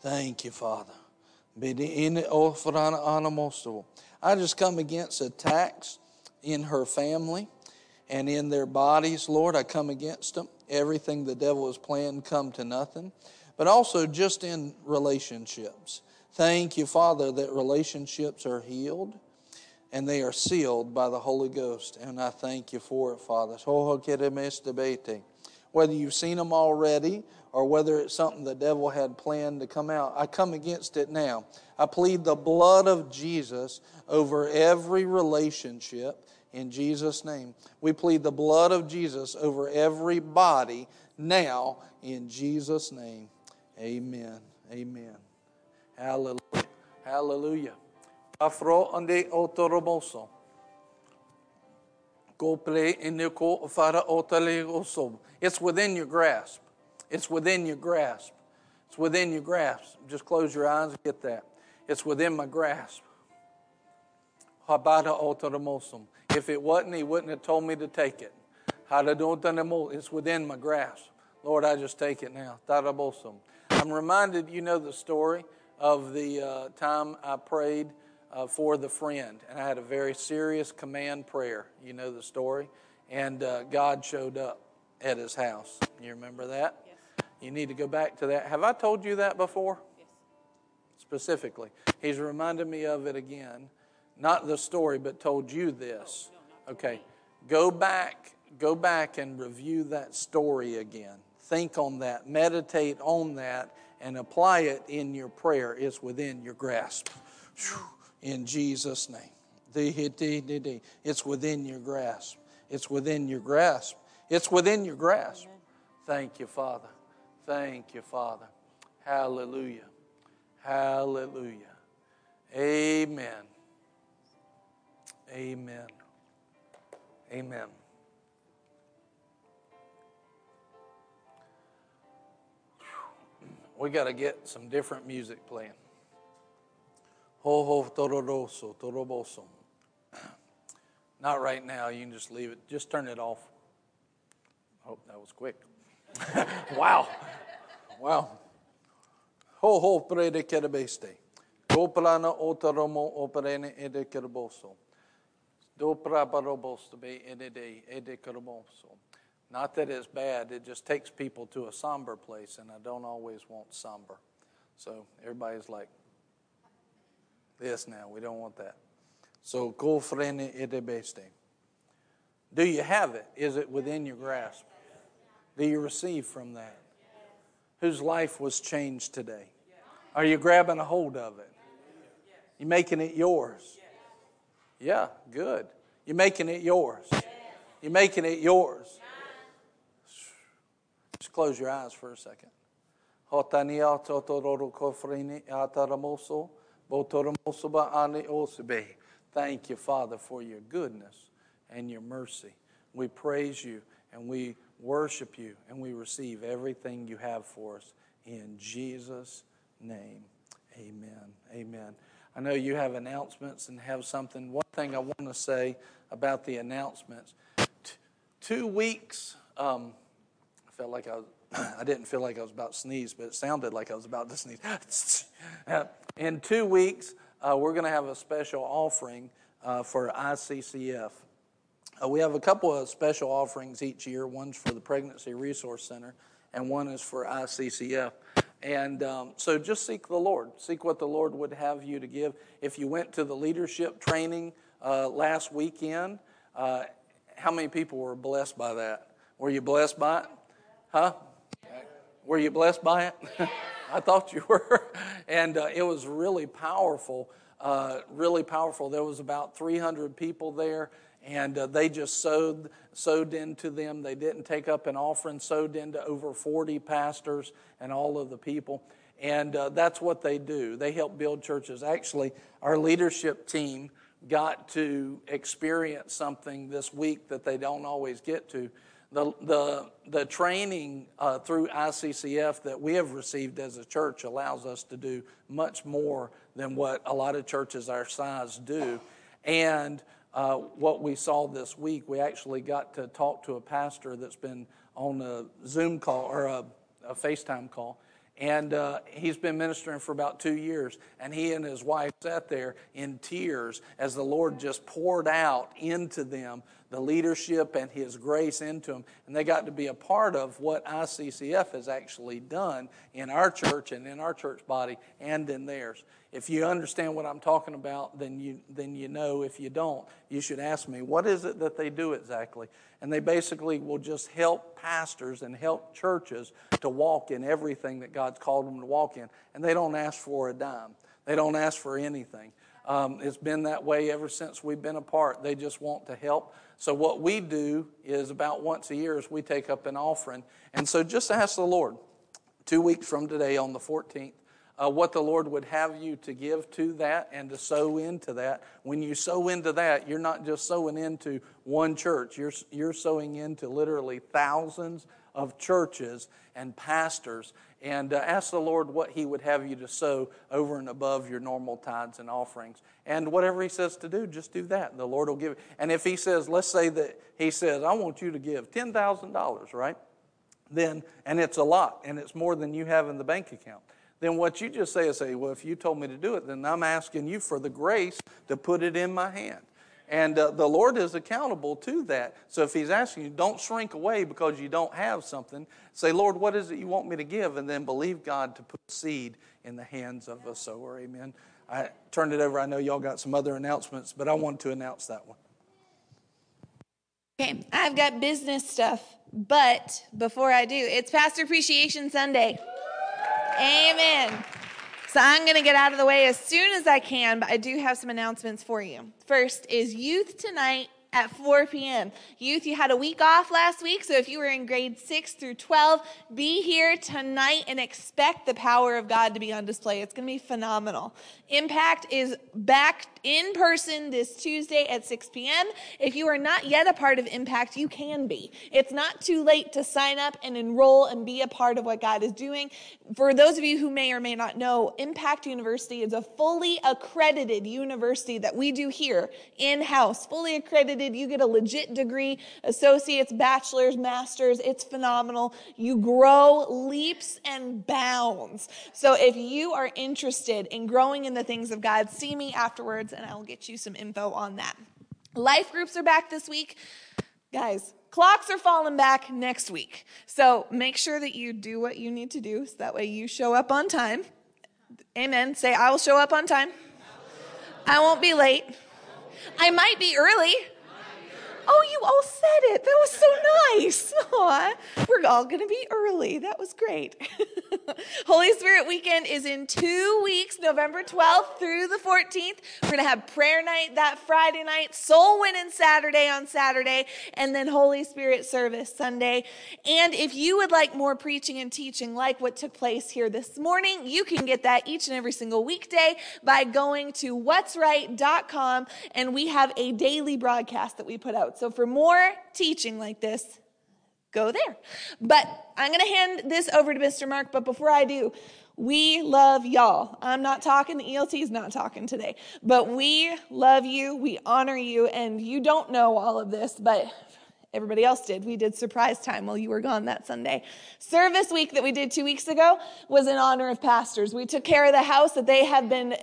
Thank you, Father. I just come against attacks in her family and in their bodies, Lord. I come against them. Everything the devil has planned come to nothing. But also just in relationships. Thank you, Father, that relationships are healed and they are sealed by the Holy Ghost. And I thank you for it, Father. Whether you've seen them already or whether it's something the devil had planned to come out, I come against it now. I plead the blood of Jesus over every relationship in Jesus' name. We plead the blood of Jesus over every body now in Jesus' name. Amen. Amen. Hallelujah. Hallelujah. It's within your grasp. It's within your grasp. It's within your grasp. Just close your eyes and get that. It's within my grasp. If it wasn't, he wouldn't have told me to take it. It's within my grasp. Lord, I just take it now. I'm reminded, you know the story of the time I prayed for the friend, and I had a very serious command prayer. You know the story. And God showed up at his house. You remember that? Yes. You need to go back to that. Have I told you that before? Yes. Specifically. He's reminded me of it again. Not the story, but told you this. No, okay. Go back and review that story again. Think on that. Meditate on that and apply it in your prayer. It's within your grasp. Whew. In Jesus' name. It's within your grasp. It's within your grasp. It's within your grasp. Amen. Thank you, Father. Thank you, Father. Hallelujah. Hallelujah. Amen. Amen. Amen. We got to get some different music playing. Not right now. You can just leave it. Just turn it off. I hope that was quick. Wow. Wow. Ho pre de kerebeste. Goplana otaromo operene ede kerboso. Dopra barobosto be ede kerboso. Not that it's bad. It just takes people to a somber place, and I don't always want somber. So everybody's like, this now, we don't want that. So, do you have it? Is it within your grasp? Do you receive from that? Whose life was changed today? Are you grabbing a hold of it? You making it yours? Yeah, good. You making it yours? You making it yours? Just close your eyes for a second. Thank you, Father, for your goodness and your mercy. We praise you and we worship you and we receive everything you have for us in Jesus' name. Amen. Amen. I know you have announcements and have something. One thing I want to say about the announcements. 2 weeks, I felt like I didn't feel like I was about to sneeze, but it sounded like I was about to sneeze. In 2 weeks, we're going to have a special offering for ICCF. We have a couple of special offerings each year. One's for the Pregnancy Resource Center, and one is for ICCF. And so just seek the Lord. Seek what the Lord would have you to give. If you went to the leadership training last weekend, how many people were blessed by that? Were you blessed by it? Huh? Were you blessed by it? I thought you were. And it was really powerful, really powerful. There was about 300 people there, and they just sowed into them. They didn't take up an offering, sowed into over 40 pastors and all of the people. And that's what they do. They help build churches. Actually, our leadership team got to experience something this week that they don't always get to. The training through ICCF that we have received as a church allows us to do much more than what a lot of churches our size do. And what we saw this week, we actually got to talk to a pastor that's been on a Zoom call or a FaceTime call. And he's been ministering for about 2 years. And he and his wife sat there in tears as the Lord just poured out into them the leadership and his grace into them. And they got to be a part of what ICCF has actually done in our church and in our church body and in theirs. If you understand what I'm talking about, then you know. If you don't, you should ask me, what is it that they do exactly? And they basically will just help pastors and help churches to walk in everything that God's called them to walk in. And they don't ask for a dime. They don't ask for anything. It's been that way ever since we've been apart. They just want to help. So what we do is about once a year is we take up an offering. And so just ask the Lord. 2 weeks from today on the 14th, what the Lord would have you to give to that and to sow into that. When you sow into that, you're not just sowing into one church. You're sowing into literally thousands of churches and pastors. And ask the Lord what He would have you to sow over and above your normal tithes and offerings. And whatever He says to do, just do that. The Lord will give it. And if He says, let's say that He says, I want you to give $10,000, right? Then, and it's a lot, and it's more than you have in the bank account. Then what you just say, well, if you told me to do it, then I'm asking you for the grace to put it in my hand. And the Lord is accountable to that. So if He's asking you, don't shrink away because you don't have something. Say, Lord, what is it you want me to give? And then believe God to put seed in the hands of a sower. Amen. I turned it over. I know y'all got some other announcements, but I wanted to announce that one. Okay, I've got business stuff, but before I do, it's Pastor Appreciation Sunday. Amen. So I'm going to get out of the way as soon as I can, but I do have some announcements for you. First is youth tonight at 4 p.m. Youth, you had a week off last week, so if you were in grade 6 through 12, be here tonight and expect the power of God to be on display. It's going to be phenomenal. Impact is back in person this Tuesday at 6 p.m. If you are not yet a part of Impact, you can be. It's not too late to sign up and enroll and be a part of what God is doing. For those of you who may or may not know, Impact University is a fully accredited university that we do here in-house, fully accredited. You get a legit degree, associates, bachelor's, master's. It's phenomenal. You grow leaps and bounds. So if you are interested in growing in the things of God, see me afterwards and I'll get you some info on that. Life groups are back this week. Guys, clocks are falling back next week. So make sure that you do what you need to do so that way you show up on time. Amen. Say, I will show up on time. I won't be late. I might be early. Oh, you all said it. That was so nice. Aww. We're all going to be early. That was great. Holy Spirit Weekend is in 2 weeks, November 12th through the 14th. We're going to have prayer night that Friday night, soul winning Saturday on Saturday, and then Holy Spirit service Sunday. And if you would like more preaching and teaching like what took place here this morning, you can get that each and every single weekday by going to whatsright.com, and we have a daily broadcast that we put out. So for more teaching like this, go there. But I'm going to hand this over to Mr. Mark. But before I do, we love y'all. I'm not talking. The ELT's not talking today. But we love you. We honor you. And you don't know all of this, but everybody else did. We did surprise time while you were gone that Sunday. Service week that we did 2 weeks ago was in honor of pastors. We took care of the house that they have been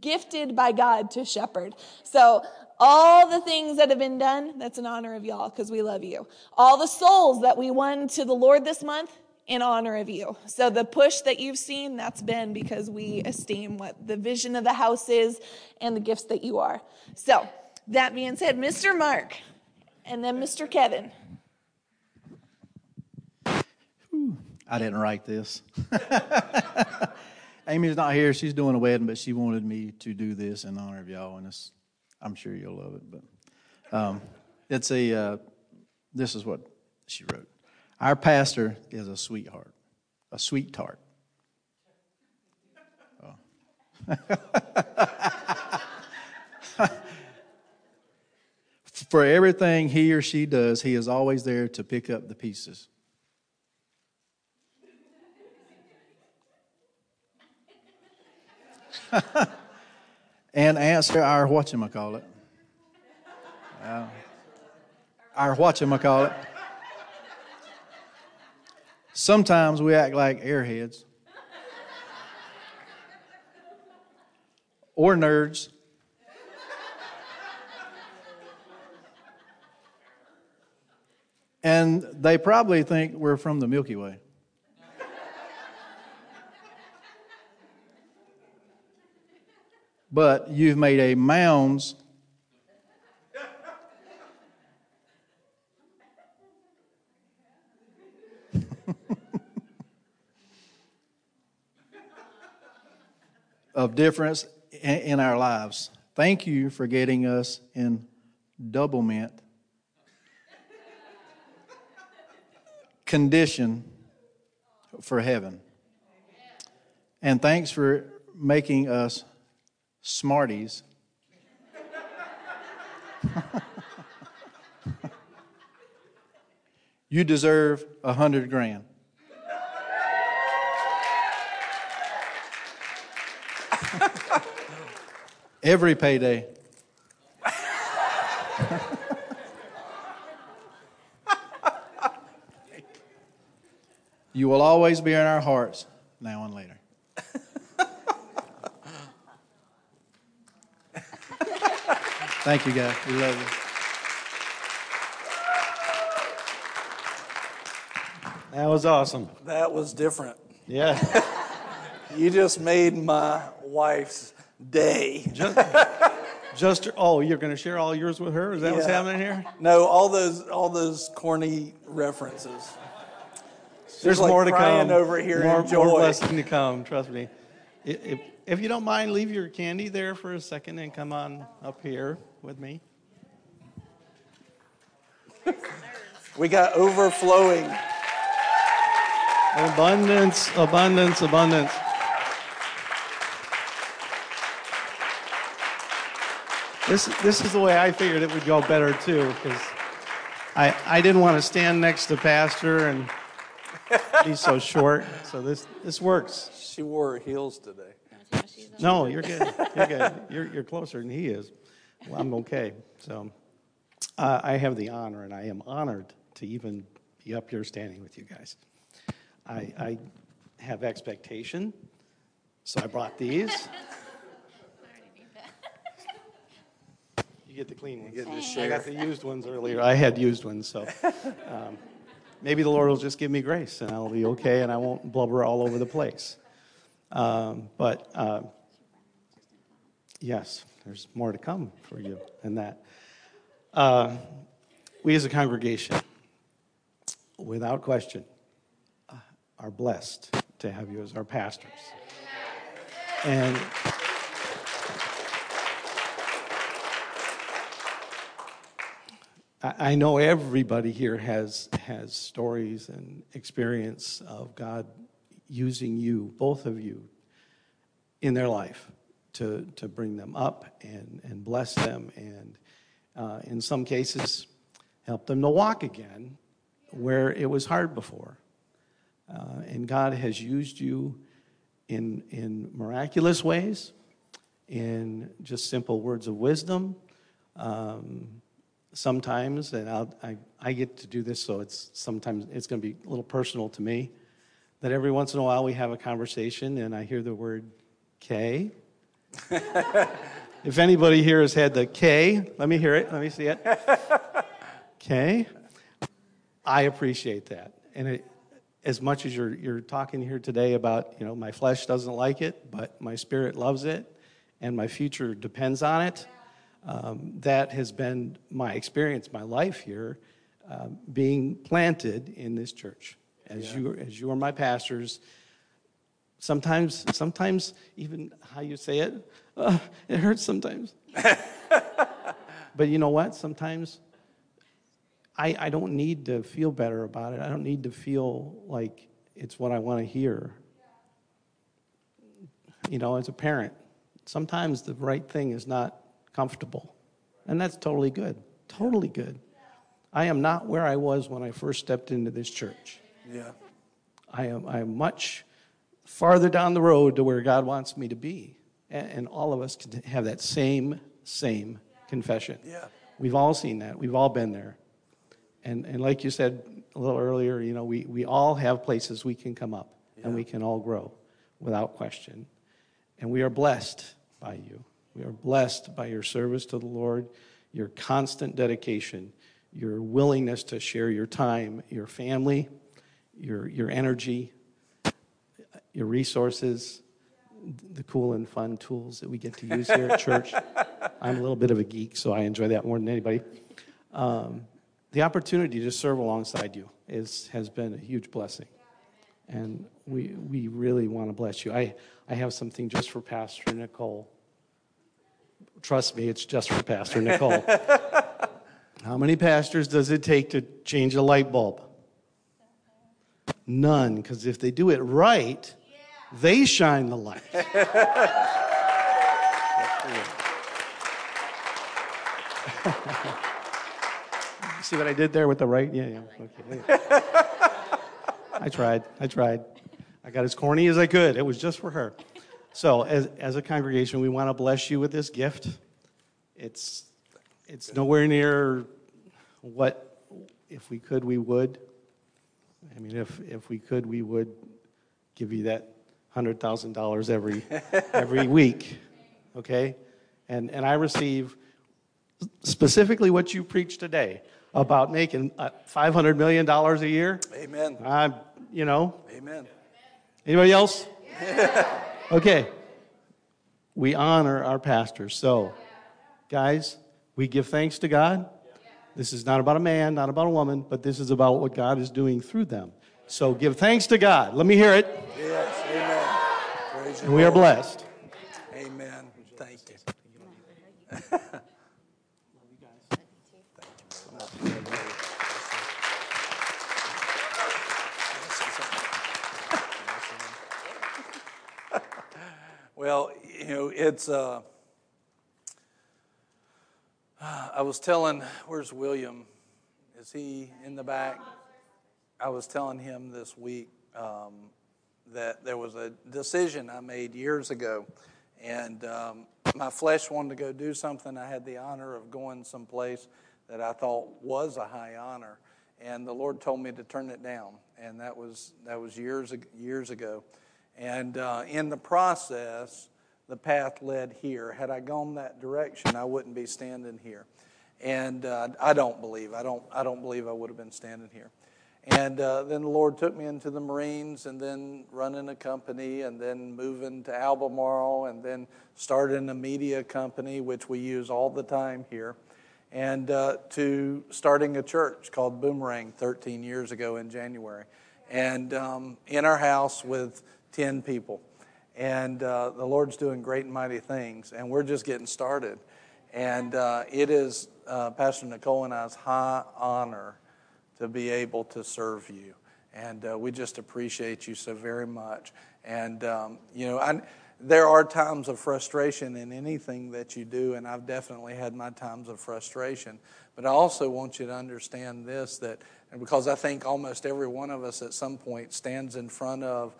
gifted by God to shepherd. So all the things that have been done, that's in honor of y'all because we love you. All the souls that we won to the Lord this month, in honor of you. So the push that you've seen, that's been because we esteem what the vision of the house is and the gifts that you are. So that being said, Mr. Mark and then Mr. Kevin. I didn't write this. Amy's not here. She's doing a wedding, but she wanted me to do this in honor of y'all, and it's, I'm sure you'll love it, but it's a. This is what she wrote. Our pastor is a sweetheart, a sweet tart. Oh. For everything he or she does, he is always there to pick up the pieces. And answer our whatchamacallit. Our whatchamacallit. Sometimes we act like airheads. Or nerds. And they probably think we're from the Milky Way. But you've made a mounds of difference in our lives. Thank you for getting us in double mint condition for heaven. And thanks for making us Smarties. You deserve $100,000. Every payday. You will always be in our hearts, now and later. Thank you, guys. We love you. That was awesome. That was different. Yeah. You just made my wife's day. You're going to share all yours with her? Is that what's happening here? No, all those corny references. There's like more to come. Over here, more blessing to come. Trust me. If you don't mind, leave your candy there for a second and come on up here with me. We got overflowing. Abundance. This is the way I figured it would go better, too, because I didn't want to stand next to Pastor and be so short. So this works. She wore heels today. No, you're good. You're closer than he is. Well, I'm okay. So I have the honor, and I am honored to even be up here standing with you guys. I have expectation, so I brought these. You get the clean ones. I got the used ones earlier. I had used ones, so maybe the Lord will just give me grace, and I'll be okay, and I won't blubber all over the place. But yes, there's more to come for you in that. We as a congregation, without question, are blessed to have you as our pastors. And I know everybody here has stories and experience of God using you, both of you, in their life to bring them up and bless them and, in some cases, help them to walk again where it was hard before. And God has used you in miraculous ways, in just simple words of wisdom. Sometimes, and I get to do this, so sometimes it's going to be a little personal to me, that every once in a while we have a conversation and I hear the word K. If anybody here has had the K, let me hear it. Let me see it. K. I appreciate that. And as much as you're talking here today about, my flesh doesn't like it, but my spirit loves it and my future depends on it, that has been my experience, my life here, being planted in this church. As you are my pastors, sometimes even how you say it, it hurts sometimes. But you know what? Sometimes I don't need to feel better about it. I don't need to feel like it's what I want to hear. As a parent, sometimes the right thing is not comfortable. And that's totally good. Totally good. I am not where I was when I first stepped into this church. Yeah, I am much farther down the road to where God wants me to be, and all of us can have that same confession. Yeah, we've all seen that. We've all been there, and like you said a little earlier, we all have places we can come up, and we can all grow, without question, and we are blessed by you. We are blessed by your service to the Lord, your constant dedication, your willingness to share your time, your family. Your energy, your resources, the cool and fun tools that we get to use here at church. I'm a little bit of a geek, so I enjoy that more than anybody. The opportunity to serve alongside you has been a huge blessing, and we really want to bless you. I have something just for Pastor Nicole. Trust me, it's just for Pastor Nicole. How many pastors does it take to change a light bulb? None, because if they do it right, They shine the light. See what I did there with the right? Yeah. Okay. I tried. I got as corny as I could. It was just for her. So as a congregation, we want to bless you with this gift. It's nowhere near what, if we could, we would. I mean, if we could, we would give you that $100,000 every week, okay? And I receive specifically what you preached today about making $500 million a year. Amen. Amen. Anybody else? Yeah. Okay. We honor our pastors. So, guys, we give thanks to God. This is not about a man, not about a woman, but this is about what God is doing through them. So give thanks to God. Let me hear it. Yes, amen. Praise and we are blessed. Amen. Thank you. Thank you so much. Well, it's... I was telling, where's William? Is he in the back? I was telling him this week that there was a decision I made years ago, and my flesh wanted to go do something. I had the honor of going someplace that I thought was a high honor, and the Lord told me to turn it down, and that was years ago. And in the process, the path led here. Had I gone that direction, I wouldn't be standing here, and I don't believe I would have been standing here. And then the Lord took me into the Marines, and then running a company, and then moving to Albemarle, and then starting a media company, which we use all the time here, and to starting a church called Boomerang 13 years ago in January, and in our house with 10 people. And the Lord's doing great and mighty things, and we're just getting started. And it is Pastor Nicole and I's high honor to be able to serve you. And we just appreciate you so very much. And, there are times of frustration in anything that you do, and I've definitely had my times of frustration. But I also want you to understand this, that because I think almost every one of us at some point stands in front of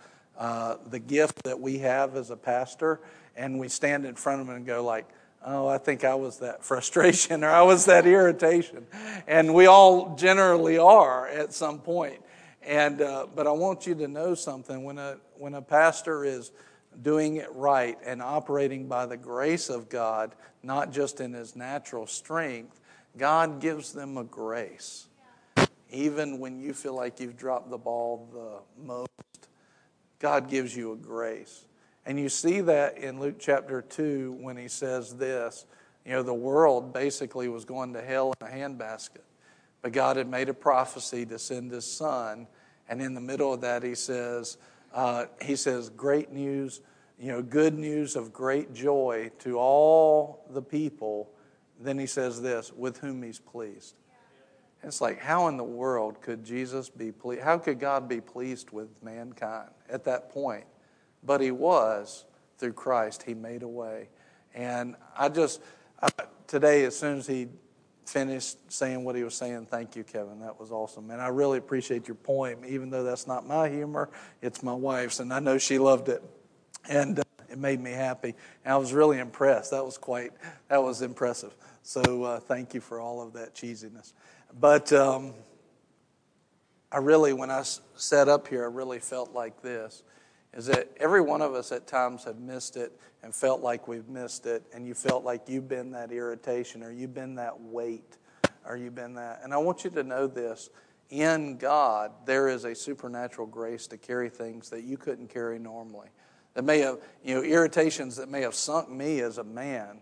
the gift that we have as a pastor, and we stand in front of them and go like, oh, I think I was that frustration, or I was that irritation. And we all generally are at some point. And but I want you to know something. When a pastor is doing it right and operating by the grace of God, not just in his natural strength, God gives them a grace. Even when you feel like you've dropped the ball the most, God gives you a grace. And you see that in Luke chapter 2 when he says this, the world basically was going to hell in a handbasket, but God had made a prophecy to send his son. And in the middle of that, he says, great news, good news of great joy to all the people. Then he says this, with whom he's pleased. It's like, how in the world could Jesus be pleased? How could God be pleased with mankind at that point? But he was. Through Christ, he made a way. And today, as soon as he finished saying what he was saying, thank you, Kevin. That was awesome. And I really appreciate your poem, even though that's not my humor. It's my wife's, and I know she loved it. And it made me happy. And I was really impressed. That was impressive. So thank you for all of that cheesiness. But when I sat up here, I really felt like this, is that every one of us at times have missed it and felt like we've missed it, and you felt like you've been that irritation, or you've been that weight, or you've been that. And I want you to know this, in God, there is a supernatural grace to carry things that you couldn't carry normally. That may have, irritations that may have sunk me as a man,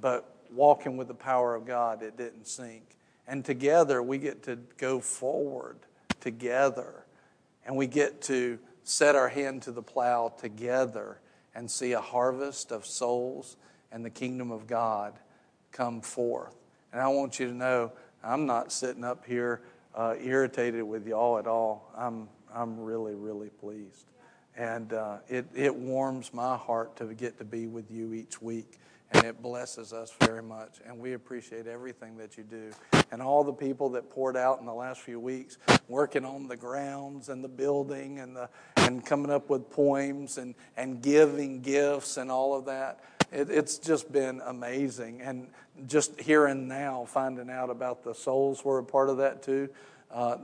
but walking with the power of God, it didn't sink. And together we get to go forward together, and we get to set our hand to the plow together and see a harvest of souls and the kingdom of God come forth. And I want you to know I'm not sitting up here irritated with y'all at all. I'm really, really pleased. And it warms my heart to get to be with you each week. And it blesses us very much. And we appreciate everything that you do. And all the people that poured out in the last few weeks, working on the grounds and the building and coming up with poems and giving gifts and all of that. It's just been amazing. And just here and now, finding out about the souls were a part of that too,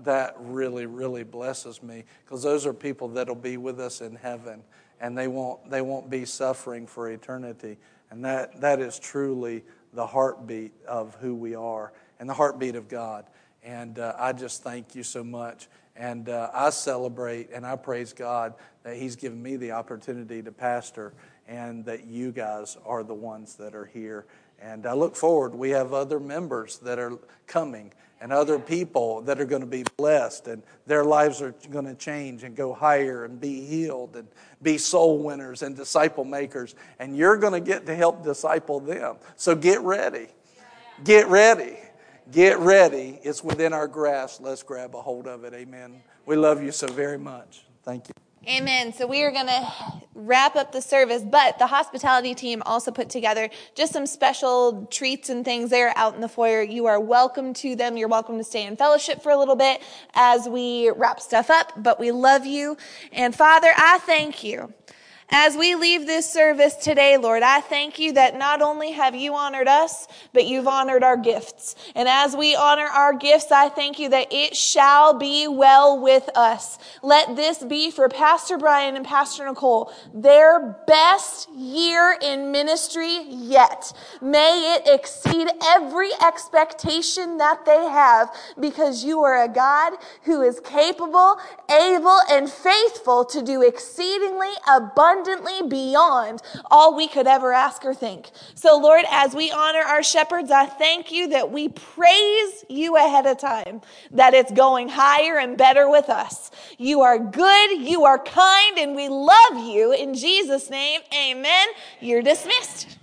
that really, really blesses me. Because those are people that will be with us in heaven. And they won't be suffering for eternity. And that is truly the heartbeat of who we are and the heartbeat of God. And I just thank you so much. And I celebrate and I praise God that He's given me the opportunity to pastor and that you guys are the ones that are here. And I look forward. We have other members that are coming and other people that are going to be blessed and their lives are going to change and go higher and be healed and be soul winners and disciple makers. And you're going to get to help disciple them. So get ready. Get ready. Get ready. It's within our grasp. Let's grab a hold of it. Amen. We love you so very much. Thank you. Amen. So we are going to wrap up the service, but the hospitality team also put together just some special treats and things there out in the foyer. You are welcome to them. You're welcome to stay in fellowship for a little bit as we wrap stuff up, but we love you. And Father, I thank you. As we leave this service today, Lord, I thank you that not only have you honored us, but you've honored our gifts. And as we honor our gifts, I thank you that it shall be well with us. Let this be for Pastor Brian and Pastor Nicole, their best year in ministry yet. May it exceed every expectation that they have, because you are a God who is capable, able, and faithful to do exceedingly abundantly beyond all we could ever ask or think. So, Lord, as we honor our shepherds, I thank you that we praise you ahead of time, that it's going higher and better with us. You are good, you are kind, and we love you. In Jesus' name, amen. You're dismissed.